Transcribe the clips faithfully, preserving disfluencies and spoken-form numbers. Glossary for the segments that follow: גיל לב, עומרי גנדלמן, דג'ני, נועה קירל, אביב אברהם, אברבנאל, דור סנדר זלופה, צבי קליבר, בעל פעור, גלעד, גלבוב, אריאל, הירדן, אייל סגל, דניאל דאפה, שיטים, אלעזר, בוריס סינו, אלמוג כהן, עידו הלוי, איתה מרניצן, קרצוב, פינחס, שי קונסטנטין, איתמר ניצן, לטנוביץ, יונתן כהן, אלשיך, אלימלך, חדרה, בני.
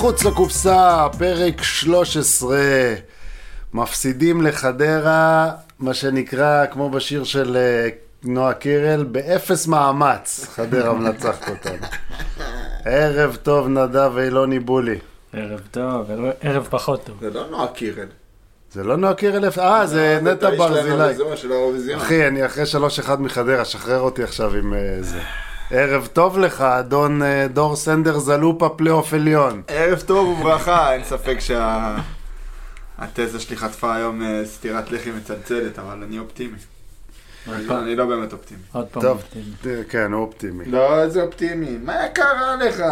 מחוץ לקופסה, פרק שלוש עשרה. מפסידים לחדרה, מה שנקרא, כמו בשיר של נועה קירל, באפס מאמץ. חדרה מנצחת אותנו. ערב טוב נדב ואילוני בולי. ערב טוב, ערב פחות טוב. זה לא נועה קירל. זה לא נועה קירל, אה, זה נטע ברזילאי. אחי, אני אחרי שלוש אחד מחדרה, שחרר אותי עכשיו עם זה. ערב טוב לך, אדון דור סנדר זלופה פלייאוף עליון. ערב טוב וברכה, אין ספק שהתזה שלי חטפה היום סתירת לחי מצלצלת, אבל אני אופטימי. אני לא באמת אופטימי. עוד פעם אופטימי. כן, הוא אופטימי. לא, זה אופטימי. מה קרה לך?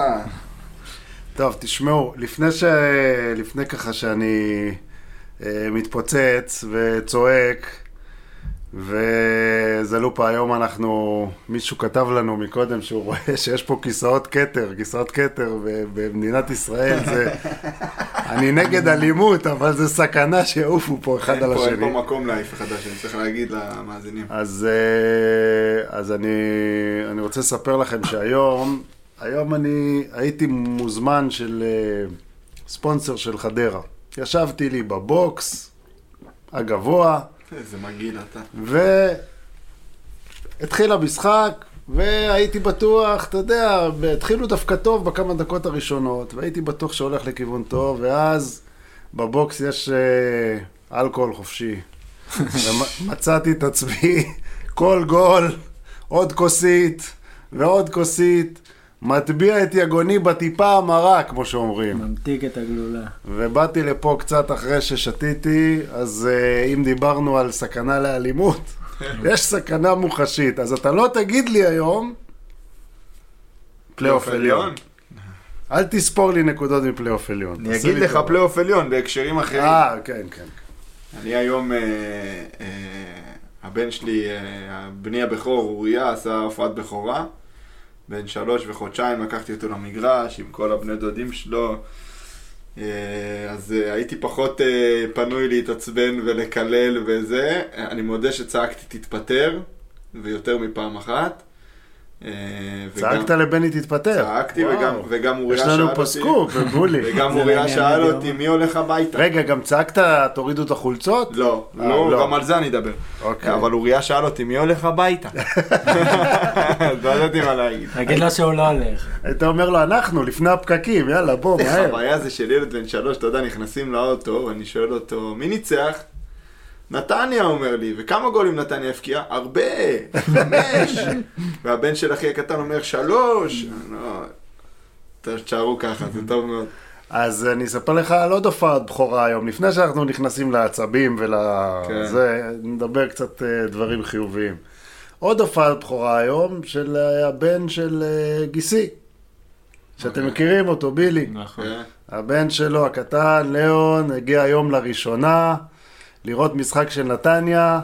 טוב, תשמעו, לפני ככה שאני מתפוצץ וצועק, וזלופה, היום אנחנו, מישהו כתב לנו מקודם שהוא רואה שיש פה כיסאות קטר, כיסאות קטר במדינת ישראל, זה, אני נגד אלימות, אבל זה סכנה שיעופו פה אחד על השני. אין פה מקום להעיף אחד השני, צריך להגיד למאזינים. אז, אז אני, אני רוצה לספר לכם שהיום, היום אני הייתי מוזמן של ספונסר של חדרה. ישבתי לי בבוקס הגבוה, איזה מגיל אתה. והתחיל המשחק, והייתי בטוח, אתה יודע, התחילו דווקא טוב בכמה דקות הראשונות, והייתי בטוח שהולך לכיוון טוב, ואז בבוקס יש אה, אלכוהול חופשי. ומצאתי את עצמי, כל גול, עוד כוסית, ועוד כוסית, מטביע את יגוני בטיפה המרה, כמו שאומרים. ממתיק את הגלולה. ובאתי לפה קצת אחרי ששתיתי, אז uh, אם דיברנו על סכנה לאלימות, יש סכנה מוחשית. אז אתה לא תגיד לי היום, פלייאוף עליון. אל תספור לי נקודות מפלייאוף עליון. אני אגיד לך פלייאוף עליון בהקשרים אחרים. אה, כן, כן. אני היום... הבן שלי, בני הבכור, אוריה, עשה הופעת בכורה. בין שלוש וחודשיים לקחתי אותו למגרש עם כל הבני דודים שלו, אז הייתי פחות פנוי להתעצבן ולקלל וזה. אני מודה שצעקתי תתפטר, ויותר מפעם אחת. צעקת לבני תתפטר? צעקתי, וגם אוריה שאל אותי. יש לנו פה סקופ, בולי. וגם אוריה שאל אותי, מי הולך הביתה? רגע, גם צעקת, תורידו את החולצות? לא, לא, גם על זה אני אדבר. אבל אוריה שאל אותי, מי הולך הביתה? לא יודעתי מה להגיד. נגיד לה שהוא לא הולך. אתה אומר לו, אנחנו, לפני הפקקים, יאללה, בוא, מהר. הבעיה זה של ילד בן שלוש, אתה יודע, נכנסים לאוטו, ואני שואל אותו, מי ניצח? נתניה, אומר לי, וכמה גולים נתניה הפקיעה? הרבה, חמש. והבן של אחי הקטן אומר שלוש. תשארו ככה, זה טוב מאוד. אז אני אספר לך על עוד הופעת בכורה היום. לפני שאנחנו נכנסים לעצבים ולזה, נדבר קצת דברים חיוביים. עוד הופעת בכורה היום של הבן של גיסי, שאתם מכירים אותו, בילי. נכון. הבן שלו, הקטן, ליאון, הגיע היום לראשונה. לראות משחק של נתניה,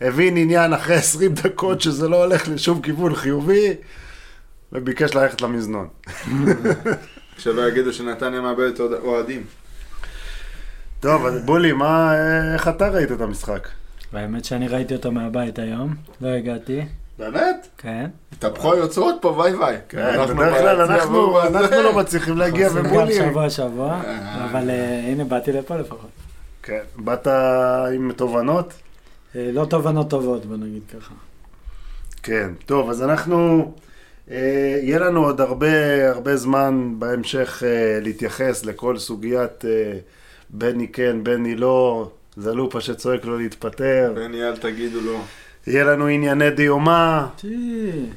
הבין עניין אחרי עשרים דקות שזה לא הולך לשום כיוון חיובי, וביקש ללכת למזנון. כשלא יגידו שנתניה מאבדת אוהדים. טוב, אז בולי, מה, איך אתה ראית את המשחק? והאמת שאני ראיתי אותו מהבית היום, לא הגעתי. באמת? כן. התהפכו היוצרות פה, וואי וואי. בדרך כלל אנחנו לא מצליחים להגיע ובולי. שבוע שבוע, אבל הנה באתי לפה לפחות. כן, באת עם תובנות? לא תובנות טובות, בוא נגיד ככה. כן, טוב, אז אנחנו, אה, יהיה לנו עוד הרבה, הרבה זמן בהמשך אה, להתייחס לכל סוגיית אה, בני כן, בני לא, זלופה שצועק לו להתפטר. בני אל תגידו לא. יהיה לנו ענייני דיומה,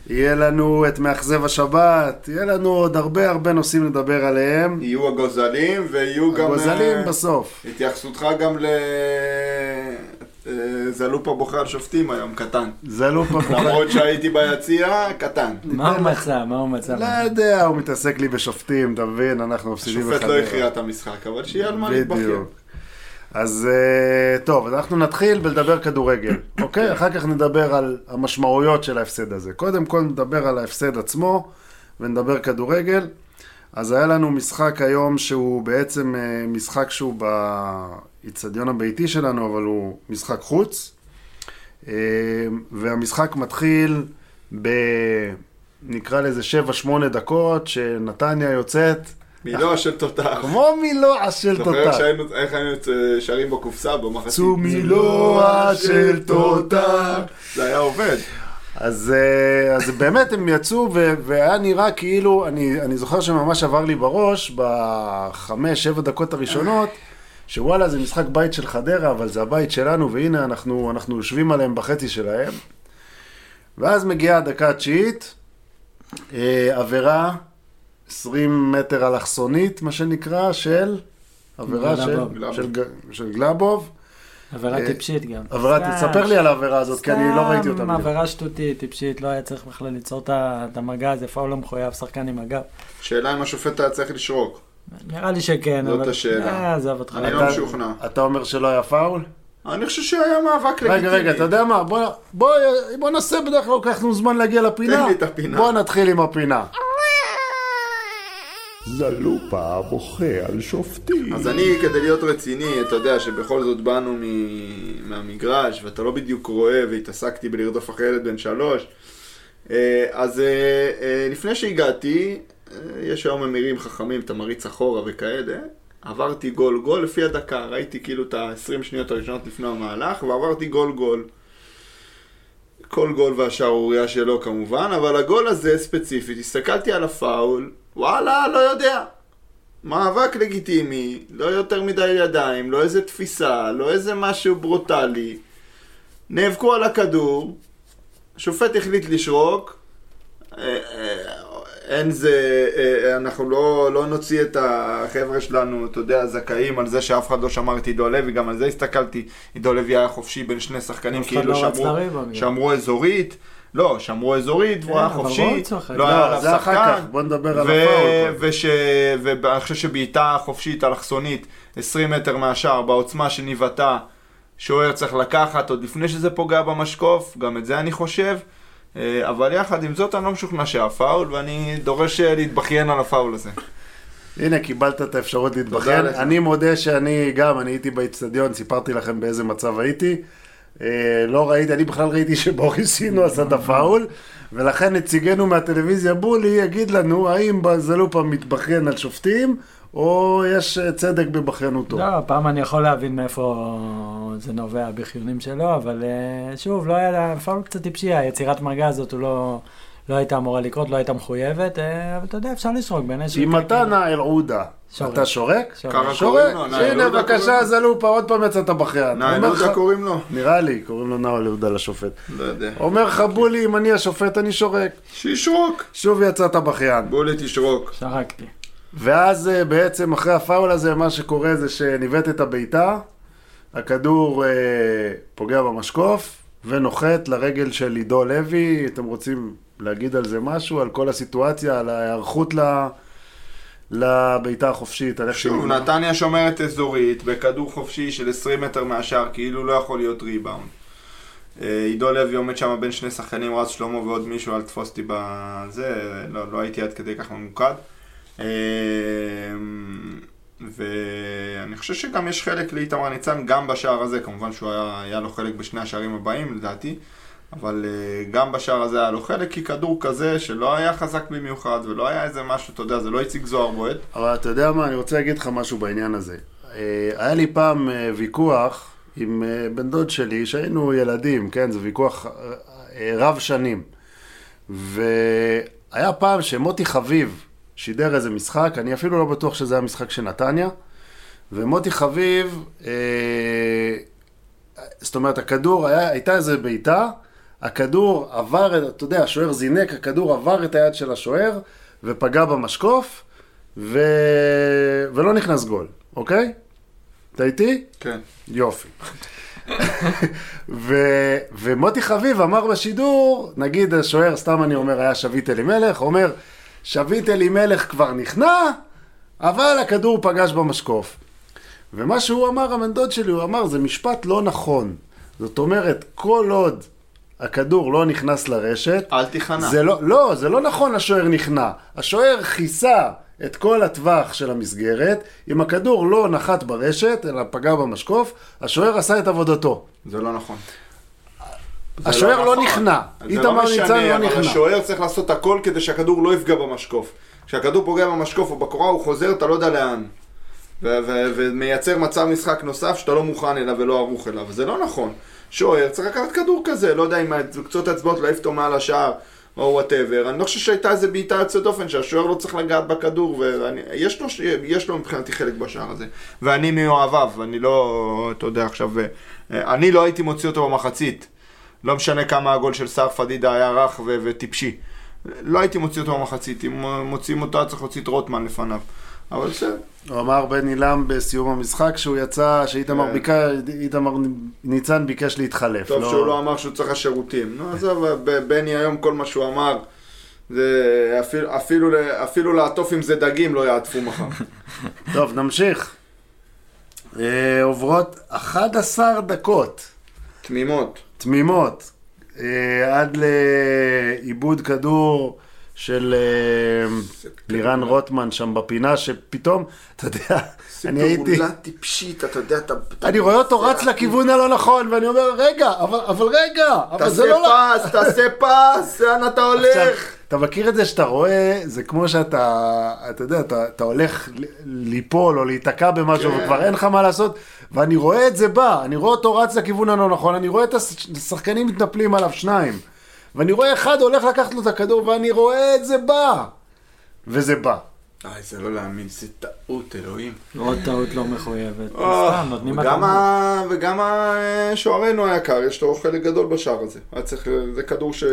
יהיה לנו את מאכזב השבת, יהיה לנו עוד הרבה הרבה נושאים לדבר עליהם. יהיו הגוזלים ויהיו גם... הגוזלים בסוף. התייחסותך גם לזלופה בוחר שופטים היום, קטן. זלופה בוחר... למרות שהייתי ביציאה, קטן. מה הוא מצא? מה הוא מצא? לא יודע, הוא מתעסק לי בשופטים, אתה מבין, אנחנו מפסידים בחדר. השופט לא הכריע את המשחק, אבל שיהיה על מה להתבחר. אז טוב, אנחנו נתחיל בלדבר כדורגל, אוקיי? אחר כך נדבר על המשמעויות של ההפסד הזה. קודם כל נדבר על ההפסד עצמו ונדבר כדורגל. אז היה לנו משחק היום שהוא בעצם משחק שהוא באצטדיון הביתי שלנו, אבל הוא משחק חוץ. והמשחק מתחיל בנקרא לזה שבע שמונה דקות, שנתניה יוצאת מילואה של תותח. כמו מילואה של תותח. זוכר איך היינו שרים בקופסה במחצית? צו מילואה של תותח. זה היה עובד. אז באמת הם יצאו, והיה נראה כאילו, אני זוכר שממש עבר לי בראש, בחמש, שבע דקות הראשונות, שוואלה זה משחק בית של חדרה, אבל זה הבית שלנו, והנה אנחנו יושבים עליהם בחצי שלהם. ואז מגיעה הדקה התשיעית, עבירה, עשרים מטר אלכסונית, מה שנקרא, של עבירה של גלבוב. עבירה טיפשית גם. תספר לי על העבירה הזאת, כי אני לא ראיתי אותה. סתם עבירה שטותית, טיפשית, לא היה צריך בכלל ליצור את המגע, זה פעול לא מחויב, שחקן עם מגע. שאלה אם השופט היה צריך לשרוק. נראה לי שכן. זאת השאלה. אני לא משוכנע. אתה אומר שלא היה פאול? אני חושב שהיה מאבק לגיטימי. רגע, רגע, אתה יודע מה? בוא נעשה בדרך כלל, לקחנו זמן להגיע לפינה. תן לי את הפינה. בוא נתחיל עם הפינה. זלופה בוכה על שופטים. אז אני, כדי להיות רציני, אתה יודע שבכל זאת באנו מהמגרש, ואתה לא בדיוק רואה, והתעסקתי בלרדוף אחרי ילד בן שלוש. אז לפני שהגעתי, יש היום אמירים חכמים, אתה מריץ אחורה וכאלה, עברתי גול גול לפי הדקה, ראיתי כאילו את ה-עשרים שניות הראשונות לפני המהלך, ועברתי גול גול. כל גול והשערוריה שלו כמובן, אבל הגול הזה ספציפית, הסתכלתי על הפאול, וואלה, לא יודע. מאבק לגיטימי, לא יותר מדי ידיים, לא איזה תפיסה, לא איזה משהו ברוטלי. נאבקו על הכדור, שופט החליט לשרוק, אין זה, אנחנו לא, לא נוציא את החבר'ה שלנו, אתה יודע, זכאים, על זה שאף אחד לא שמר את עידו הלוי, גם על זה הסתכלתי, עידו הלוי היה חופשי בין שני שחקנים, כאילו לא שמרו, שמרו אזורית, לא, שמרו אזורית, והוא היה חופשי, לא היה עליו שחקן, בוא נדבר על הפאול. ואני חושב שבעיטה חופשית, אלכסונית, עשרים מטר מהשאר, בעוצמה שניבטה, שוער צריך לקחת, עוד לפני שזה פוגע במשקוף, גם את זה אני חושב, אבל יחד עם זאת אני לא משוכנע שהפאול, ואני דורש להתבכיין על הפאול הזה. הנה, קיבלת את האפשרות להתבכיין. אני מודה שאני גם, אני הייתי באצטדיון, סיפרתי לכם באיזה מצב הייתי, לא ראיתי, אני בכלל ראיתי שבוריס סינו עשה את הפאול, ולכן נציגנו מהטלוויזיה בולי יגיד לנו האם זלופה מתבכיין על שופטים, או יש צדק בבכיינותו. לא, פעם אני יכול להבין מאיפה זה נובע בחיונים שלו, אבל שוב, לא היה פאול קצת טיפשי, היצירת מרגע הזאת הוא לא... לא הייתה אמורה לקרות, לא הייתה מחויבת, אבל אתה יודע, אפשר לשרוק בין איזשהו... אם אתה נעל עודה, אתה שורק? שורק? שהנה, בבקשה, זלופה, עוד פעם יצאת בחיים. נעל עודה קוראים לו? נראה לי, קוראים לו נעל עודה לשופט. לא יודע. אומר לך, בולי, אם אני השופט, אני שורק. שישרוק. שוב יצאת בחיים. בולי, תשרוק. שרקתי. ואז בעצם, אחרי הפאול הזה, מה שקורה זה שניווט את הביתה, הכדור פוגע במשקוף, ונוחת לרגל של עידו הלוי. אתם רוצים להגיד על זה משהו, על כל הסיטואציה, על ההיערכות לביתה החופשית? שוב, נתניה שומרת אזורית בכדור חופשי של עשרים מטר מהשאר, כאילו לא יכול להיות ריבאונד. עידו לוי עומד שם בין שני שחקנים, רז שלמה ועוד מישהו, אל תפוס אותי בזה, לא, לא הייתי עד כדי כך ממוקד. ואני חושב שגם יש חלק לאיתמר ניצן גם בשער הזה, כמובן שהוא היה, היה לו חלק בשני השערים הבאים לדעתי, אבל גם בשער הזה היה לו חלק, כי כדור כזה שלא היה חזק במיוחד ולא היה איזה משהו, אתה יודע, זה לא יציג זוהר בועד. אבל אתה יודע מה, אני רוצה להגיד לך משהו בעניין הזה. היה לי פעם ויכוח עם בן דוד שלי, שהיינו ילדים, כן, זה ויכוח רב שנים, והיה פעם שמוטי חביב שידר איזה משחק, אני אפילו לא בטוח שזה היה משחק של נתניה, ומוטי חביב, זאת אומרת, הכדור, הייתה איזה ביתה, הכדור עבר, אתה יודע, השוער זינק, הכדור עבר את היד של השוער, ופגע במשקוף, ו... ולא נכנס גול, אוקיי? אתה איתי? כן. יופי. ו... ומוטי חביב אמר בשידור, נגיד השוער, סתם אני אומר, היה שביט אלימלך, אומר, שביט אלימלך כבר נכנע, אבל הכדור פגש במשקוף. ומה שהוא אמר, המנדוד שלי, הוא אמר, זה משפט לא נכון. זאת אומרת, כל עוד הכדור לא נכנס לרשת, אל תיכנע. זה לא, לא, זה לא נכון, השוער נכנע. השוער חיסה את כל הטווח של המסגרת, אם הכדור לא נחת ברשת, אלא פגע במשקוף, השוער עשה את עבודתו. זה לא נכון. השוער לא נכנע, איתמר ניצן לא נכנע. השוער צריך לעשות הכל כדי שהכדור לא יפגע במשקוף. כשהכדור פוגע במשקוף או בקורה הוא חוזר, אתה לא יודע לאן. ומייצר מצב משחק נוסף שאתה לא מוכן אליו ולא ערוך אליו, וזה לא נכון. שוער צריך לקחת כדור כזה, לא יודע אם קצות האצבעות להעיף אותו מעל השער או whatever. אני לא חושב שהייתה איזה בעיטה יוצאת אופן שהשוער לא צריך לגעת בכדור, ויש לו מבחינתי חלק בשער הזה. ואני מאוהביו, אני לא, אתה יודע עכשיו, אני לא הייתי מוציא אותו במחצית. לא משנה כמה הגול של סער פדידה היה רך ו- וטיפשי. לא הייתי מוציא אותו במחצית, אם מוציאים אותו צריך להוציא את רוטמן לפניו. אבל בסדר. הוא אמר בני לם בסיום המשחק שהוא יצא, שאיתמר ניצן ביקש להתחלף. טוב שהוא לא אמר שהוא צריך השירותים. נו, אז בני היום כל מה שהוא אמר, אפילו לעטוף עם זה דגים לא יעטפו מחר. טוב, נמשיך. עוברות אחת עשרה דקות. תמימות. תמימות, עד לאיבוד כדור של לירן רוטמן שם בפינה, שפתאום, אתה יודע, אני הייתי... סיפורולה טיפשית, אתה יודע, אתה... אני רואה אותו רץ לכיוון הלא נכון, ואני אומר, רגע, אבל רגע, אבל זה לא... תעשה פס, תעשה פס, לאן אתה הולך? אתה מכיר את זה שאתה רואה, זה כמו שאתה, אתה יודע, אתה הולך ליפול או להיתקע במשהו, וכבר אין לך מה לעשות, ואני רואה את זה בא, אני רואה אותו רץ לכיוון הלא נכון, אני רואה את השחקנים מתנפלים עליו שניים, ואני רואה אחד הולך לקחת לו את הכדור, ואני רואה את זה בא, וזה בא. איי, זה לא להאמין, זה טעות, אלוהים. עוד טעות לא מחויבת. וגם השוערנו היקר, יש לו חלק גדול בשער הזה. זה כדור ש...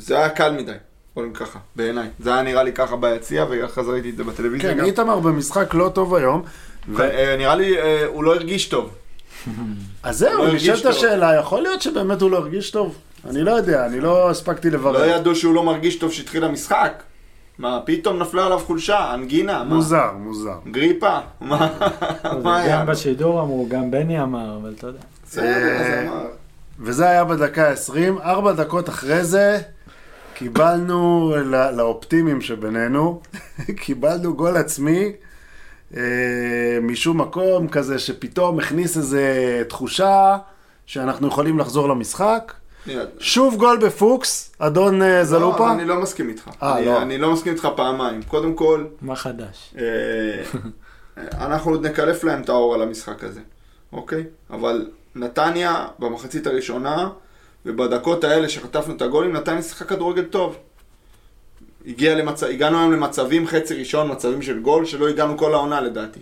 זה היה קל מדי, קודם ככה, בעיניי. זה היה נראה לי ככה ביציאה, ואחרי ראיתי את זה בטלוויזיה גם. כן, איתמר במשחק לא טוב היום. ונראה לי, הוא לא הרגיש טוב. אז זהו, נשאלת השאלה, יכול להיות שבאמת הוא לא הרגיש טוב? אני לא יודע, אני לא הספקתי לברר. לא ידעו שהוא לא מרגיש טוב שהתחיל המשחק. מה, פתאום נפלה עליו חולשה, אנגינה, מה? מוזר, מוזר. גריפה, מה? גם בשידור אמרו, גם בני אמר, אבל אתה יודע. זה אמר. וזה היה בדקה עשרים, ארבע דקות אחרי זה, קיבלנו, לא, לאופטימים שבינינו, קיבלנו גול עצמי, אה, משום מקום כזה שפתאום הכניס איזו תחושה שאנחנו יכולים לחזור למשחק. שוב גול בפוקס, אדון אה, זלופה. לא, אני לא מסכים איתך. 아, אני, לא. אני לא מסכים איתך פעמיים. קודם כל... מה חדש? אה, אנחנו עוד נקלף להם את האור על המשחק הזה, אוקיי? אבל... נתניה במחצית הראשונה, ובדקות האלה שחטפנו את הגולים, נתניה שיחקה כדורגל טוב. הגיע למצ... הגענו היום למצבים חצי ראשון, מצבים של גול, שלא הגענו כל העונה לדעתי.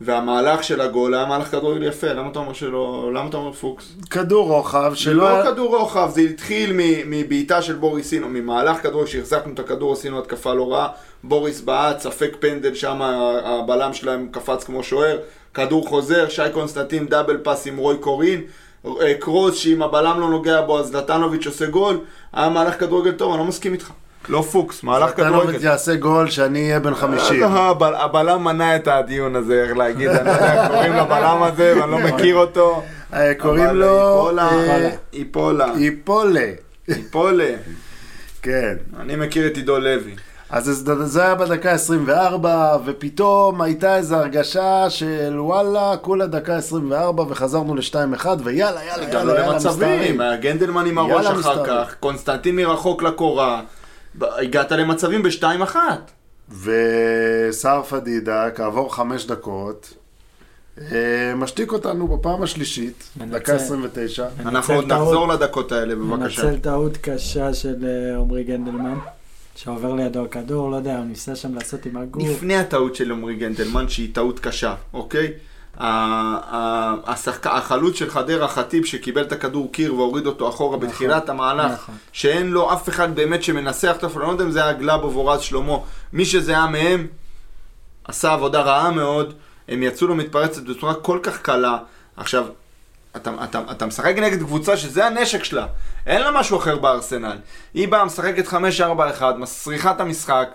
והמהלך של הגול היה מהלך כדורגל יפה, למה אתה אומר שלא... למה אתה אומר פוקס? כדור רוחב שלא... לא כדור רוחב, זה התחיל מבעיטה של בוריס סינו, ממהלך כדורגל שהחזקנו את הכדור, עשינו התקפה לא רעה, בוריס בעט, ספק פנדל שם, הבלם שלהם קפץ כמו שוער, כדור חוזר, שי קונסטנטין דאבל פס עם רוי קורין, קרוס שאם הבלם לא נוגע בו אז לטנוביץ עושה גול, היה מהלך כדורגל טוב, אני לא מסכים איתך. לא פוקס, מהלך כדורגל. לטנוביץ יעשה גול שאני אהיה בן חמישים. הבלם מנע את הדיון הזה, איך להגיד, אני לא יודע, קוראים לבלם הזה ואני לא מכיר אותו. קוראים לו... איפולה. איפולה. איפולה. כן. אני מכיר את עידו לוי. אז זה היה בדקה עשרים וארבע, ופתאום הייתה איזו הרגשה של וואלה, כולה דקה עשרים וארבע, וחזרנו ל-שתיים אחת, ויאללה, יאללה, יאללה, מסתרים. גנדלמן עם הראש אחר כך, קונסטנטין מרחוק לקורה, הגעת למצבים ב-שתיים אחת. וסער פדידה, כעבור חמש דקות, משתיק אותנו בפעם השלישית, דקה עשרים ותשע. אנחנו עוד נחזור לדקות האלה, בבקשה. מנצל טעות קשה של עומרי גנדלמן. שעובר לידו הכדור, לא יודע, הוא ניסה שם לעשות עם הגוף. לפני הטעות של עומרי גנדלמן, שהיא טעות קשה, אוקיי? החלוץ של חדרה, חטיב, שקיבל את הכדור קיר והוריד אותו אחורה בתחילת המהלך, שאין לו אף אחד באמת שמנסח את הפלנודם, זה היה גלבוב או רז שלמה. מי שזה היה מהם, עשה עבודה רעה מאוד, הם יצאו לו מתפרצת בצורה כל כך קלה. עכשיו, אתה, אתה, אתה משחק נגד קבוצה שזה הנשק שלה, אין לה משהו אחר בארסנל. היא באה, משחקת חמש ארבע אחת, מסריחה את המשחק,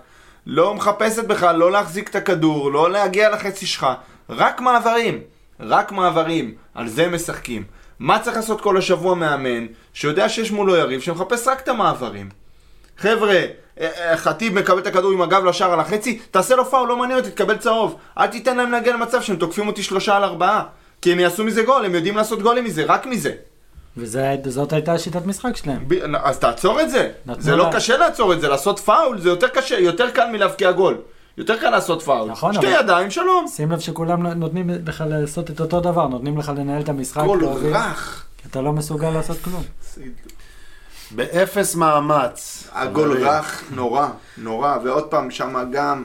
לא מחפשת בכלל, לא להחזיק את הכדור, לא להגיע לחצי שלך, רק מעברים, רק מעברים, על זה משחקים. מה צריך לעשות כל השבוע מאמן, שיודע שיש מולו יריב, שמחפש רק את המעברים. חבר'ה, חטיב מקבל את הכדור עם הגב לשער על החצי, תעשה לו פאול, לא מעניין אותי, תקבל צהוב, אל תיתן להם להגיע למצב שהם תוקפים אותי שלושה על ארבעה. כי הם יעשו מזה גול, הם יודעים לעשות גולים מזה, רק מזה. וזאת הייתה שיטת משחק שלהם. אז תעצור את זה. זה לא קשה לעצור את זה, לעשות פאול, זה יותר קשה, יותר קל מלהבקיע גול. יותר קל לעשות פאול. שתי ידיים, שלום. שים לב שכולם נותנים לך לעשות את אותו דבר, נותנים לך לנהל את המשחק. גול רך. אתה לא מסוגל לעשות כלום. באפס מאמץ. הגול רך נורא, נורא. ועוד פעם שמה גם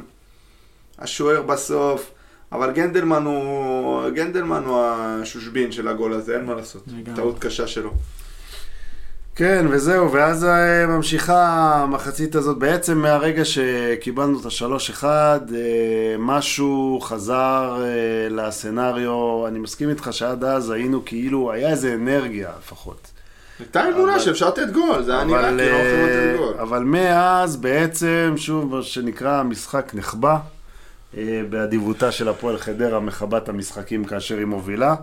השוער בסוף. אבל גנדלמן הוא, גנדלמן הוא השושבין של הגול הזה, אין מה לעשות, טעות קשה שלו. כן, וזהו, ואז ממשיכה המחצית הזאת. בעצם מהרגע שקיבלנו את ה-שלוש אחד, משהו חזר לסנריו. אני מסכים איתך שעד אז היינו כאילו, היה איזה אנרגיה לפחות. הייתה אמונה שאפשר לתת גול, זה היה נראה כאילו הולכים לתת גול. אבל מאז בעצם, שוב, מה שנקרא, המשחק נחבא. באדיבותה של הפועל חדרה מחבת המשחקים כאשר היא מובילה,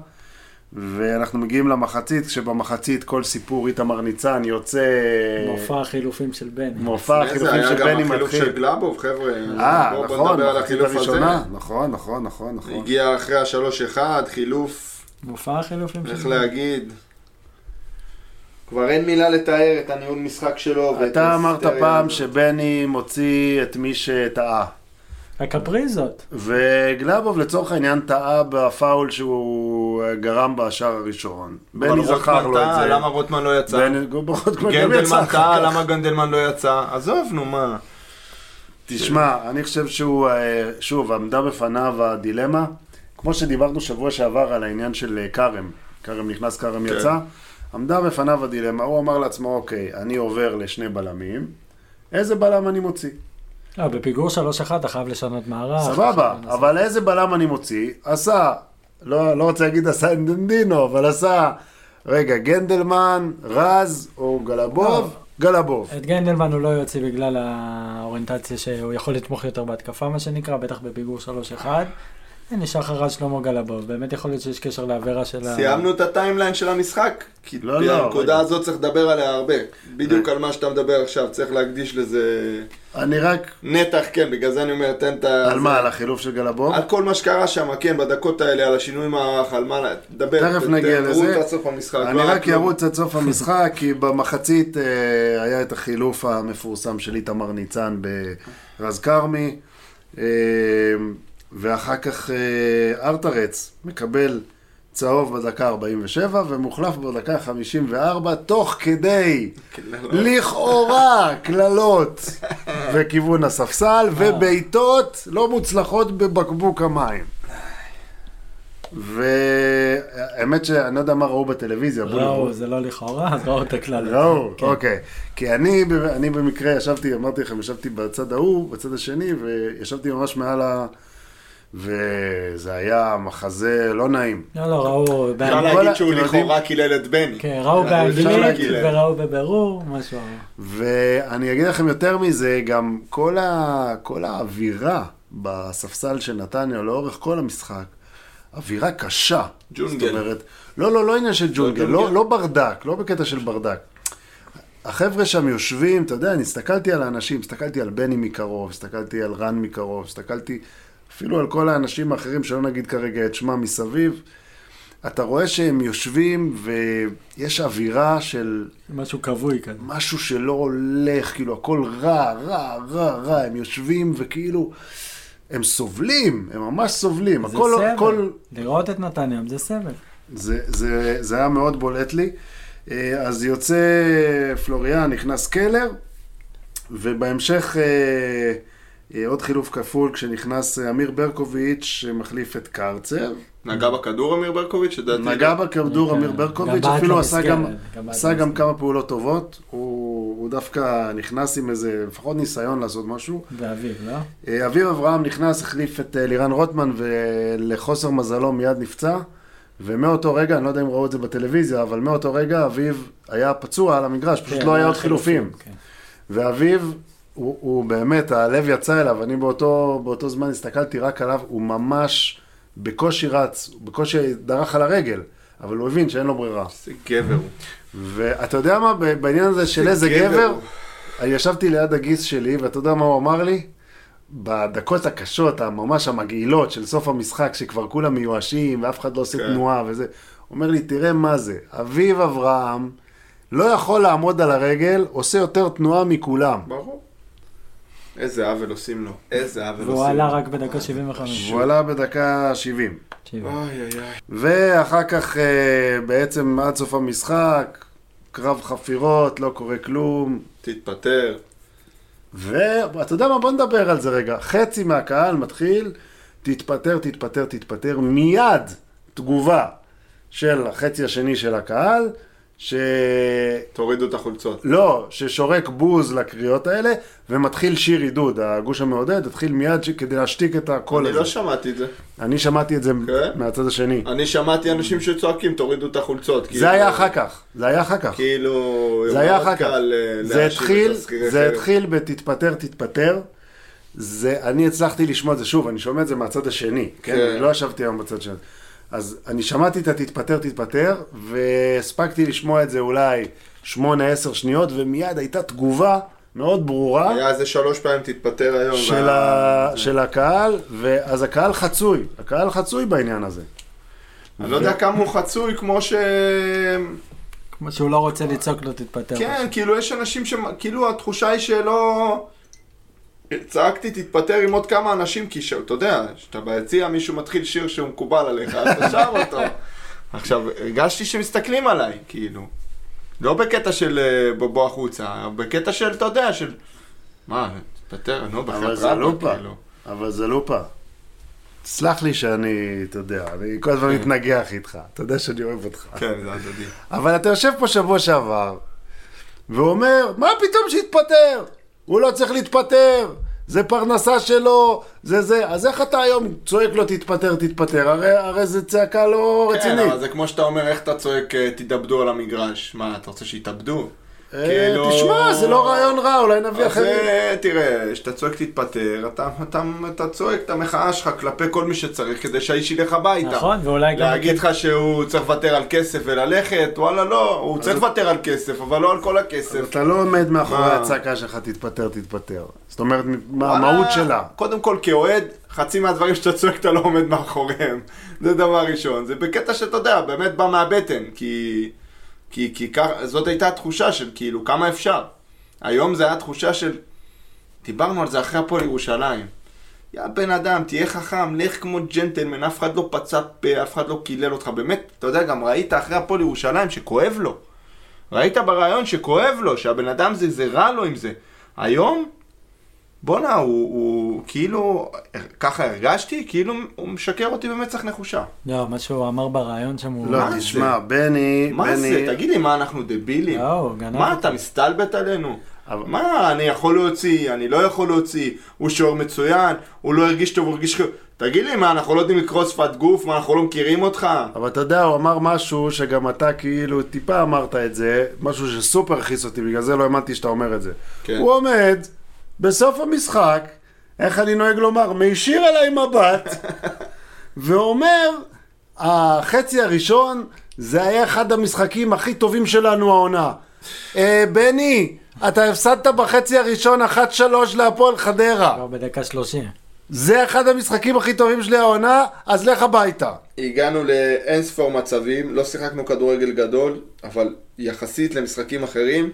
ואנחנו מגיעים למחצית, כשבמחצית כל סיפור איתמר ניצן יוצא... מופע החילופים של בני. מופע החילופים של בני מתחיל. זה היה גם החילוף של גלבוב, חבר'ה. אה, נכון, בוא נדבר על החילוף הזה. נכון, נכון, נכון. הגיע אחרי השלוש אחד, חילוף... מופע החילופים של בני. איך להגיד... כבר אין מילה לתאר את הניהול משחק שלו. אתה אמרת פעם שבני מוציא את מי שטעה. הקפריזות. וגלבוב לצורך העניין טעה בפאול שהוא גרם בשער הראשון. בני זכר לו את זה. למה רוטמן לא יצא? גנדלמן טעה, למה גנדלמן לא יצא? עזוב, נו מה. תשמע, אני חושב שהוא, שוב, עמדה בפניו הדילמה. כמו שדיברנו שבוע שעבר על העניין של קרם. קרם נכנס, קרם יצא. עמדה בפניו הדילמה. הוא אמר לעצמו, אוקיי, אני עובר לשני בלמים. איזה בלם אני מוציא? לא, בפיגור שלוש אחת אתה חייב לשנות מערך. סבבה, אבל איזה בלם אני מוציא? עשה, לא, לא רוצה להגיד עשה אינדנדינו, אבל עשה, רגע, גנדלמן, רז או גלבוב, גלבוב. את גנדלמן הוא לא יוצא בגלל האוריינטציה שהוא יכול לתמוך יותר בהתקפה, מה שנקרא, בטח בפיגור שלוש אחת. הנה שחר רז שלמה גלבוב, באמת יכול להיות שיש קשר לעבירה של ה... סיימנו את הטיימליין של המשחק, כי הנקודה הזאת צריך לדבר עליה הרבה. בדיוק על מה שאתה מדבר עכשיו, צריך להקדיש לזה... אני רק... נתח, כן, בגלל זה אני אומר, תן את ה... על מה, על החילוף של גלבוב? על כל מה שקרה שם, כן, בדקות האלה, על השינוי מערך, על מה... דבר, תכף נגיע לזה. אני רק ירוץ עד סוף המשחק, כי במחצית היה את החילוף המפורסם של איתמר ניצן ברז קרמי. ואחר כך ארטרץ מקבל צהוב בדקה ארבעים ושבע ומוחלף בדקה חמישים וארבע תוך כדי לכאורה כללות וכיוון הספסל וביתות לא מוצלחות בבקבוק המים. והאמת שאני לא יודע מה ראו בטלוויזיה. ראו, זה לא לכאורה, אז ראו את הכלל. ראו, אוקיי. כי אני במקרה ישבתי, אמרתי לכם, ישבתי בצד ההוא, בצד השני, וישבתי ממש מעל ה... וזה היה מחזה לא נעים. לא, לא, ראו... אפשר להגיד שהוא לכאורה קילל את בני. כן, ראו באנגלית וראו בבירור, משהו. ואני אגיד לכם יותר מזה, גם כל האווירה בספסל של נתניה לאורך כל המשחק, אווירה קשה. ג'ונגל. זאת אומרת, לא, לא, לא עניין של ג'ונגל, לא ברדק, לא בקטע של ברדק. החבר'ה שם יושבים, אתה יודע, אני הסתכלתי על האנשים, הסתכלתי על בני מקרוב, הסתכלתי על רן מקרוב, הסתכלתי... אפילו על כל האנשים האחרים, שלא נגיד כרגע את שמה מסביב, אתה רואה שהם יושבים ויש אווירה של... משהו קבוי כאן. משהו שלא הולך, כאילו הכל רע, רע, רע, רע, הם יושבים וכאילו... הם סובלים, הם ממש סובלים. זה הכל, סבל, הכל... לראות את נתניה, זה סבל. זה, זה, זה היה מאוד בולט לי. אז יוצא פלוריאן, נכנס קלר, ובהמשך... עוד חילוף כפול כשנכנס אמיר ברקוביץ שמחליף את קרצוב. נגע בכדור אמיר ברקוביץ? נגע בכדור אמיר ברקוביץ, אפילו עשה גם כמה פעולות טובות. הוא דווקא נכנס עם איזה, לפחות ניסיון לעשות משהו. ואביב, לא? אביב אברהם נכנס, החליף את לירן רוטמן ולחוסר מזלו מיד נפצע. ומאותו רגע, אני לא יודע אם ראו את זה בטלוויזיה, אבל מאותו רגע אביב היה פצוע על המגרש, פשוט לא היה עוד חילופים. ואביב... הוא, הוא באמת, הלב יצא אליו, אני באותו, באותו זמן הסתכלתי רק עליו, הוא ממש בקושי רץ, בקושי דרך על הרגל, אבל הוא הבין שאין לו ברירה. זה גבר. ואתה יודע מה, בעניין הזה של איזה גבר, ישבתי ליד הגיס שלי, ואתה יודע מה הוא אמר לי? בדקות הקשות, ממש המגעילות של סוף המשחק, שכבר כולם מיואשים, ואף אחד לא עושה תנועה וזה, אומר לי, תראה מה זה, אביב אברהם לא יכול לעמוד על הרגל, עושה יותר תנועה מכולם. ברור. איזה עוול עושים לו, איזה עוול עושים לו. והוא עלה רק בדקה שבעים וחמש. והוא עלה בדקה שבעים. שבעים. אוי, אוי, אוי. ואחר כך בעצם עד סוף המשחק, קרב חפירות, לא קורה כלום. תתפטר. ואתה יודע מה, בוא נדבר על זה רגע. חצי מהקהל מתחיל, תתפטר, תתפטר, תתפטר. מיד תגובה של החצי השני של הקהל. ש... תורידו את החולצות. לא, ששורק בוז לקריאות האלה, ומתחיל שיר עידוד. הגוש המעודד התחיל מיד ש... כדי להשתיק את הכל אני הזה. אני לא שמעתי את זה. אני שמעתי את זה okay. מהצד השני. אני שמעתי אנשים שצועקים, תורידו את החולצות. זה כאילו... היה אחר כך. זה היה אחר כך. כאילו... זה היה אחר כך. זה התחיל, זה התחיל בתתפטר, תתפטר. זה... אני הצלחתי לשמוע את זה שוב, אני שומע את זה מהצד השני. Okay. כן, אני לא ישבתי היום בצד שני. אז אני שמעתי את התתפטר, תתפטר, והספקתי לשמוע את זה אולי שמונה, עשר שניות, ומיד הייתה תגובה מאוד ברורה. היה איזה שלוש פעמים תתפטר היום. של, וה... ה... של הקהל, ואז הקהל חצוי, הקהל חצוי בעניין הזה. אני ו... לא יודע כמה הוא חצוי, כמו ש... כמו שהוא לא רוצה לצעוק, לא תתפטר. כן, משהו. כאילו יש אנשים ש... כאילו התחושה היא שלא... צעקתי, תתפטר עם עוד כמה אנשים, כי אתה יודע, שאתה ביציע, מישהו מתחיל שיר שהוא מקובל עליך, אז אתה שר אותו. עכשיו, הרגשתי שמסתכלים עליי, כאילו. לא בקטע של בוא החוצה, בקטע של, אתה יודע, של... מה, תתפטר, נו, בחדרה, כאילו. אבל זלופה, תסלח לי שאני, אתה יודע, אני כל הזמן מתנגח איתך, אתה יודע שאני אוהב אותך. כן, זה עדודי. אבל אתה יושב פה שבוע שעבר, ואומר, מה פתאום שהתפטר? הוא לא צריך להתפטר, זה פרנסה שלו, זה זה. אז איך אתה היום צועק לו תתפטר, תתפטר? הרי, הרי זה צעקה לא רצינית. כן, אבל זה כמו שאתה אומר, איך אתה צועק תתאבדו על המגרש? מה, אתה רוצה שיתאבדו? אה, לא... תשמע, זה לא רעיון רע, אולי נביא אחרי. אז אחרי... תראה, שאתה צועק תתפטר, אתה, אתה, אתה צועק את המחאה שלך כלפי כל מי שצריך כדי שהאיש ילך הביתה. נכון, ואולי... להגיד לך שהוא צריך לוותר על כסף וללכת, וואלה לא, הוא צריך לוותר על כסף, אבל לא על כל הכסף. אז אתה לא עומד מאחורי הצעקה שלך תתפטר, תתפטר. זאת אומרת, מה המהות שלה? קודם כל, כאוהד, חצי מהדברים שאתה צועק אתה לא עומד מאחוריהם. זה דבר ראשון. זה בקטע שאתה יודע, באמת בא מהבטן, כי... כי, כי זאת הייתה התחושה של כאילו כמה אפשר. היום זה היה התחושה של, דיברנו על זה אחרי הפועל ירושלים. יא בן אדם, תהיה חכם, לך כמו ג'נטלמן, אף אחד לא פצע פה, אף אחד לא קילל אותך. באמת, אתה יודע, גם ראית אחרי הפועל ירושלים שכואב לו. ראית ברעיון שכואב לו, שהבן אדם זה, זה רע לו עם זה. היום, בונה, הוא, הוא כאילו, ככה הרגשתי, כאילו הוא משקר אותי במצח נחושה. לא, מה שהוא אמר ברעיון שם הוא... לא, תשמע, בני, מה בני... מה זה? תגיד לי, מה אנחנו דבילים? לא, גנב. מה, אתה מסתלבט עלינו? אבל... מה, אני יכול להוציא, אני לא יכול להוציא, הוא שור מצוין, הוא לא הרגיש טוב, הוא הרגיש... תגיד לי, מה, אנחנו לא יודעים לקרוא שפת גוף, מה, אנחנו לא מכירים אותך? אבל אתה יודע, הוא אמר משהו שגם אתה כאילו טיפה אמרת את זה, משהו שסופר חיס אותי, בגלל זה לא האמנתי שאתה אומר את זה. כן. הוא עומד, בסוף המשחק, איך אני נוהג לומר, מישיר עליי מבט, ואומר, החצי הראשון, זה היה אחד המשחקים הכי טובים שלנו העונה. אה, בני, אתה הפסדת בחצי הראשון, אחת שלוש להפועל חדרה. לא, בדקה שלושים. זה אחד המשחקים הכי טובים שלי העונה, אז לך הביתה. הגענו לאין ספור מצבים, לא שיחקנו כדורגל גדול, אבל יחסית למשחקים אחרים,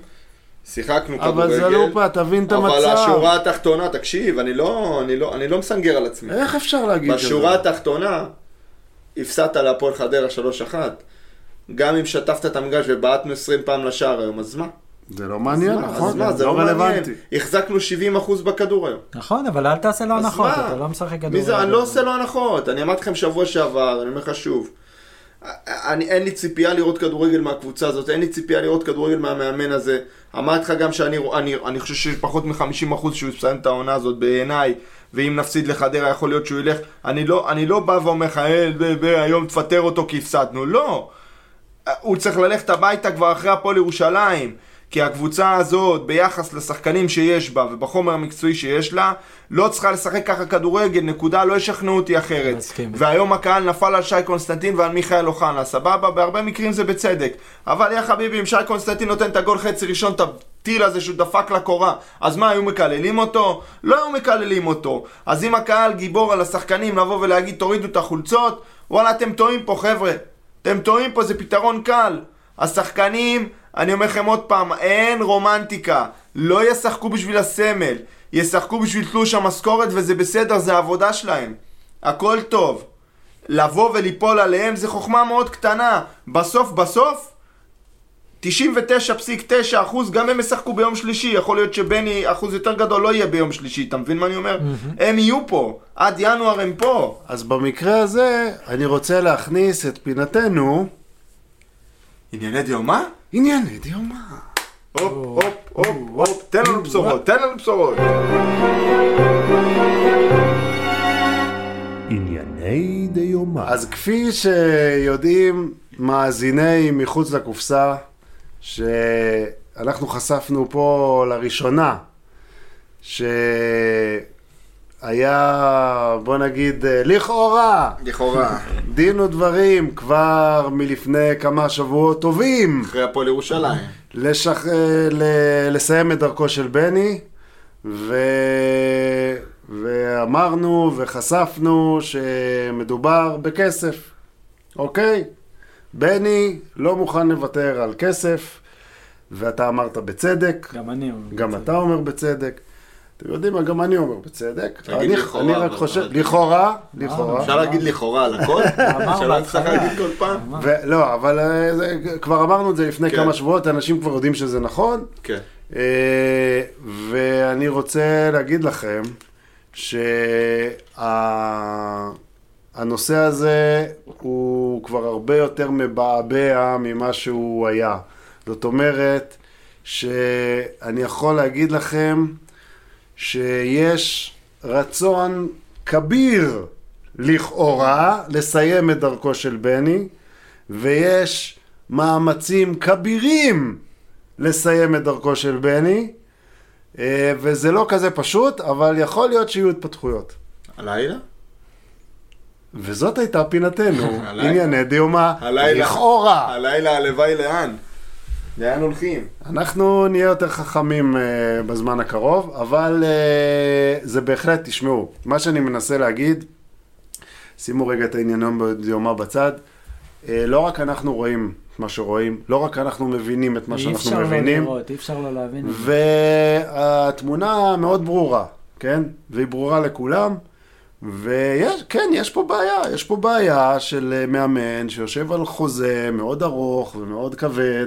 שיחקנו כדורגל. אבל זלופה, תבין את המצב. אבל השורה התחתונה, תקשיב, אני לא, אני לא, אני לא מסנגר על עצמי. איך אפשר להגיד? בשורה התחתונה, הפסדת להפועל חדרה שלוש אחת. גם אם שטפת את המגרש ובעטנו עשרים פעם לשער היום, אז מה? זה לא מעניין, נכון? זה לא רלוונטי. החזקנו שבעים אחוז בכדור היום. נכון, אבל אל תעשה לו הנחות, אתה לא משחק כדורגל. אני לא עושה לו הנחות, אני אמרתי לכם שבוע שעבר, אני אומר לך שוב. אני, אין לי ציפייה לראות כדורגל מהקבוצה הזאת, אין לי ציפייה לראות כדורגל מהמאמן הזה. אמרתך גם שאני אני, אני חושב שיש פחות מ-חמישים אחוז שהוא יסיים את העונה הזאת בעיניי, ואם נפסיד לחדרה יכול להיות שהוא ילך. אני לא, אני לא בא ואומר לך, היום תפטר אותו כי הפסדנו. לא. הוא צריך ללכת הביתה כבר אחרי הפועל ירושלים, כי הקבוצה הזאת ביחס לשחקנים שיש בה ובחומר המקצועי שיש לה, לא צריכה לשחק ככה כדורגל, נקודה, לא ישכנעו אותי אחרת. והיום הקהל נפל על שי קונסטנטין ועל מיכאל אוחנה, סבבה, בהרבה מקרים זה בצדק. אבל יא חביבי, אם שי קונסטנטין נותן את הגול חצי ראשון, את הטיל הזה שהוא דפק לקורה, אז מה, היו מקללים אותו? לא היו מקללים אותו. אז אם הקהל גיבור על השחקנים לבוא ולהגיד תורידו את החולצות, וואלה אתם טועים פה חבר'ה. אתם טועים פה, זה פתרון קל. השחקנים, אני אומר לכם עוד פעם, אין רומנטיקה. לא ישחקו בשביל הסמל, ישחקו בשביל תלוש המשכורת, וזה בסדר, זה העבודה שלהם. הכל טוב. לבוא וליפול עליהם זה חוכמה מאוד קטנה. בסוף בסוף תשעים ותשע נקודה תשע אחוז גם הם ישחקו ביום שלישי. יכול להיות שבני אחוז יותר גדול לא יהיה ביום שלישי, אתה מבין מה אני אומר? Mm-hmm. הם יהיו פה, עד ינואר הם פה. אז במקרה הזה אני רוצה להכניס את פינתנו ענייני דיומה? ענייני דיומה. הופ, הופ, הופ, הופ, תן לנו בשורות, תן לנו בשורות. ענייני דיומה. אז כפי שיודעים מאזיני מחוץ לקופסה, שאנחנו חשפנו פה לראשונה, שהיה, בוא נגיד, לכאורה, לכאורה, דין ודברים כבר מלפני כמה שבועות טובים, אחרי הפועל ירושלים, לשח... ל... לסיים את דרכו של בני, ו... ואמרנו וחשפנו שמדובר בכסף, אוקיי? בני לא מוכן לוותר על כסף, ואתה אמרת בצדק. גם אני אומר גם בצדק. אתה אומר בצדק. אתם יודעים מה, גם אני אומר בצדק. אני, לכאורה, אני רק חושב... לכאורה, לכאורה. אפשר להגיד לכאורה על הכל? אפשר להגיד כל פעם? לא, אבל כבר אמרנו את זה לפני כמה שבועות, אנשים כבר יודעים שזה נכון. כן. ואני רוצה להגיד לכם שה... הנושא הזה הוא כבר הרבה יותר מבעבע ממה שהוא היה. זאת אומרת שאני יכול להגיד לכם שיש רצון כביר לכאורה לסיים את דרכו של בני, ויש מאמצים כבירים לסיים את דרכו של בני, וזה לא כזה פשוט, אבל יכול להיות שיהיו התפתחויות. הלילה? וזאת הייתה פינתנו, ענייני דיומה, לכאורה. הלילה, הלוואי לאן? לאן הולכים? אנחנו נהיה יותר חכמים uh, בזמן הקרוב, אבל uh, זה בהחלט, תשמעו, מה שאני מנסה להגיד, שימו רגע את הענייני דיומה בצד, uh, לא רק אנחנו רואים את מה שרואים, לא רק אנחנו מבינים את מה שאנחנו מבינים. אי אפשר לא לראות, אי אפשר לא להבין. והתמונה מאוד ברורה, כן? והיא ברורה לכולם. ויש, כן, יש פה בעיה, יש פה בעיה של מאמן שיושב על חוזה מאוד ארוך ומאוד כבד,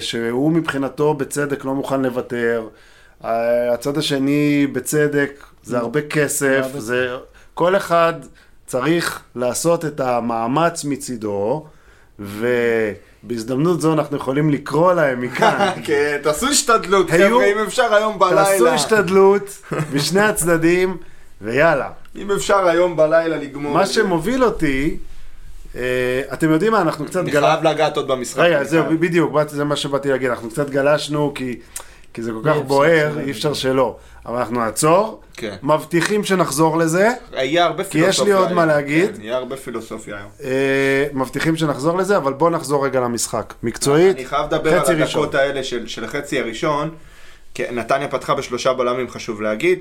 שהוא מבחינתו בצדק לא מוכן לוותר, הצד השני בצדק זה הרבה כסף, זה, כל אחד צריך לעשות את המאמץ מצידו, ו... בהזדמנות זו אנחנו יכולים לקרוא להם מכאן. כן, תעשו השתדלות, אם אפשר היום בלילה. תעשו השתדלות בשני הצדדים. ויאללה. אם אפשר היום בלילה לגמור. מה שמוביל אותי, אתם יודעים מה, אנחנו קצת גלשנו. אני חייב לגעת עוד במשחק. רגע, זהו, בדיוק, זה מה שבאתי להגיד. אנחנו קצת גלשנו, כי זה כל כך בוער, אי אפשר שלא. אבל אנחנו נעצור, מבטיחים שנחזור לזה. יהיה הרבה פילוסופיה. כי יש לי עוד מה להגיד. יהיה הרבה פילוסופיה היום. מבטיחים שנחזור לזה, אבל בואו נחזור רגע למשחק. מקצועית, חצי ראשון. אני חייב לדבר על הדקות האלה של החצי הראשון. נתניה פתחה בשלושה בלמים, חשוב להגיד.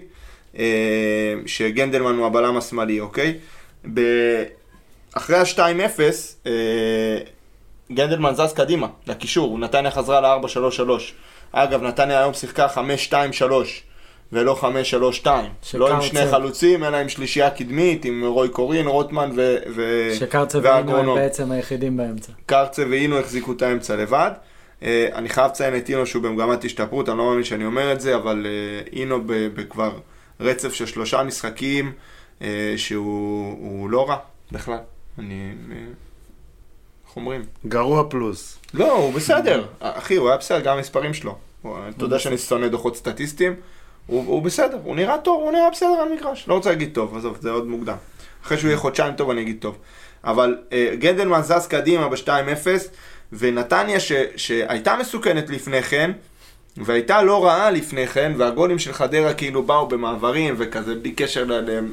שגנדלמן הוא הבלם השמאלי, אוקיי? אחרי ה-שתיים אפס גנדלמן זז קדימה לקישור, נתניה חזרה ל-ארבע שלוש שלוש. אגב, נתניה היום שיחקה חמש שתיים שלוש ולא חמש שלוש שתיים, לא עם שני חלוצים אלא עם שלישייה קדמית עם רוי קורין, רוטמן ו... שקרצב ואינו הם בעצם היחידים באמצע. קרצב ואינו החזיקו את האמצע לבד. אני חייב לציין את אינו שהוא במגמת השתפרות, אני לא מאמין שאני אומר את זה, אבל אינו בכבר רצף של שלושה משחקים אה, שהוא לא רע בכלל. אני... איך אומרים? גרוע פלוס. לא, הוא בסדר. אחי, הוא היה בסדר, גם המספרים שלו. אתה יודע שאני שונא דוחות סטטיסטיים. הוא, הוא בסדר, הוא נראה טוב, הוא נראה בסדר על מגרש. לא רוצה להגיד טוב, עזוב, זה עוד מוקדם. אחרי שהוא יהיה חודשיים טוב, אני אגיד טוב. אבל אה, גנדלמן זז קדימה ב-שתיים אפס, ונתניה ש, שהייתה מסוכנת לפני כן, והייתה לא רעה לפני כן, והגולים של חדרה כאילו באו במעברים וכזה, בלי קשר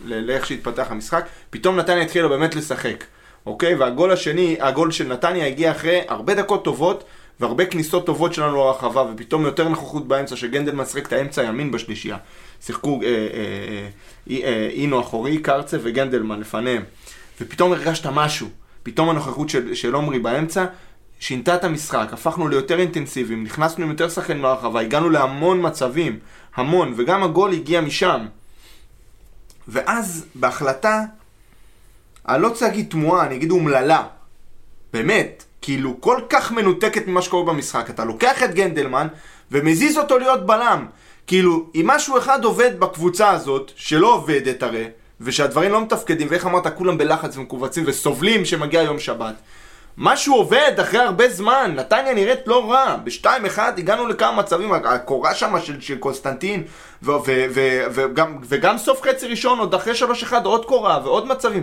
לאיך שהתפתח המשחק, פתאום נתניה התחילה באמת לשחק, אוקיי? והגול השני, הגול של נתניה הגיע אחרי הרבה דקות טובות, והרבה כניסות טובות שלנו לרחבה, ופתאום יותר נכוחות באמצע, שגנדלמן שחק את האמצע הימין בשלישייה. שיחקו אינו אחורי, קרצה וגנדלמן לפניהם, ופתאום הרגשת משהו, פתאום הנוכחות של, של עומרי באמצע שינתה את המשחק, הפכנו ליותר אינטנסיביים, נכנסנו עם יותר שחקן מהרחבה, הגענו להמון מצבים, המון, וגם הגול הגיע משם. ואז בהחלטה, אני לא רוצה להגיד תמוהה, אני אגיד אומללה. באמת, כאילו כל כך מנותקת ממה שקורה במשחק. אתה לוקח את גנדלמן ומזיז אותו להיות בלם. כאילו, אם משהו אחד עובד בקבוצה הזאת, שלא עובדת הרי, ושהדברים לא מתפקדים, ואיך אמרת, כולם בלחץ ומקובצים וסובלים שמגיע יום שבת. משהו עובד אחרי הרבה זמן, נתניה נראית לא רע, בשתיים אחד הגענו לכמה מצבים, הקורה שמה של, של קונסטנטין, ו- ו- ו- ו- וגם, וגם סוף חצי ראשון, עוד אחרי שלוש אחד עוד קורה ועוד מצבים.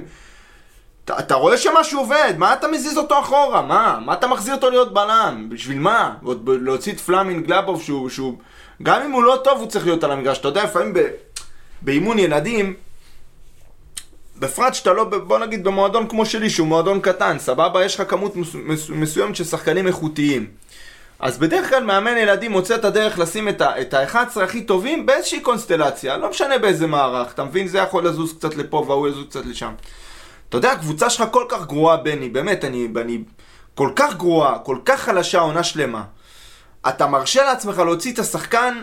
אתה, אתה רואה שמשהו עובד, מה אתה מזיז אותו אחורה? מה? מה אתה מחזיר אותו להיות בלם? בשביל מה? ועוד להוציא את פלאמין גלבוב שהוא, שהוא... גם אם הוא לא טוב הוא צריך להיות על המגרש, אתה יודע, לפעמים ב... באימון ילדים, בפרט שאתה לא, בוא נגיד, במועדון כמו שלי, שהוא מועדון קטן, סבבה, יש לך כמות מסוימת של שחקנים איכותיים. אז בדרך כלל מאמן ילדים מוצא את הדרך לשים את ה-אחד עשר הכי טובים באיזושהי קונסטלציה, לא משנה באיזה מערך, אתה מבין? זה יכול לזוז קצת לפה והוא יזוז קצת לשם. אתה יודע, הקבוצה שלך כל כך גרועה, בני, באמת, אני, אני כל כך גרועה, כל כך חלשה, עונה שלמה. אתה מרשה לעצמך להוציא את השחקן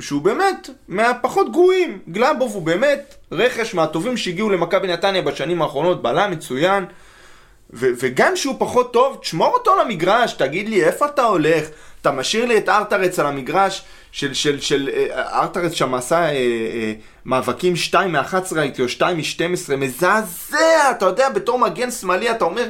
שהוא באמת מהפחות גרועים. גלבוב הוא באמת רכש מהטובים שהגיעו למכבי נתניה בשנים האחרונות, בלם מצוין, ו- וגם שהוא פחות טוב, תשמור אותו למגרש, תגיד לי איפה אתה הולך, אתה משאיר לי את ארטרץ על המגרש, של, של, של ארטרץ שם עשה אה, אה, מאבקים שתיים מאחת עשרה הייתי או שתיים משתים עשרה, מזעזע, אתה יודע, בתור מגן שמאלי אתה אומר,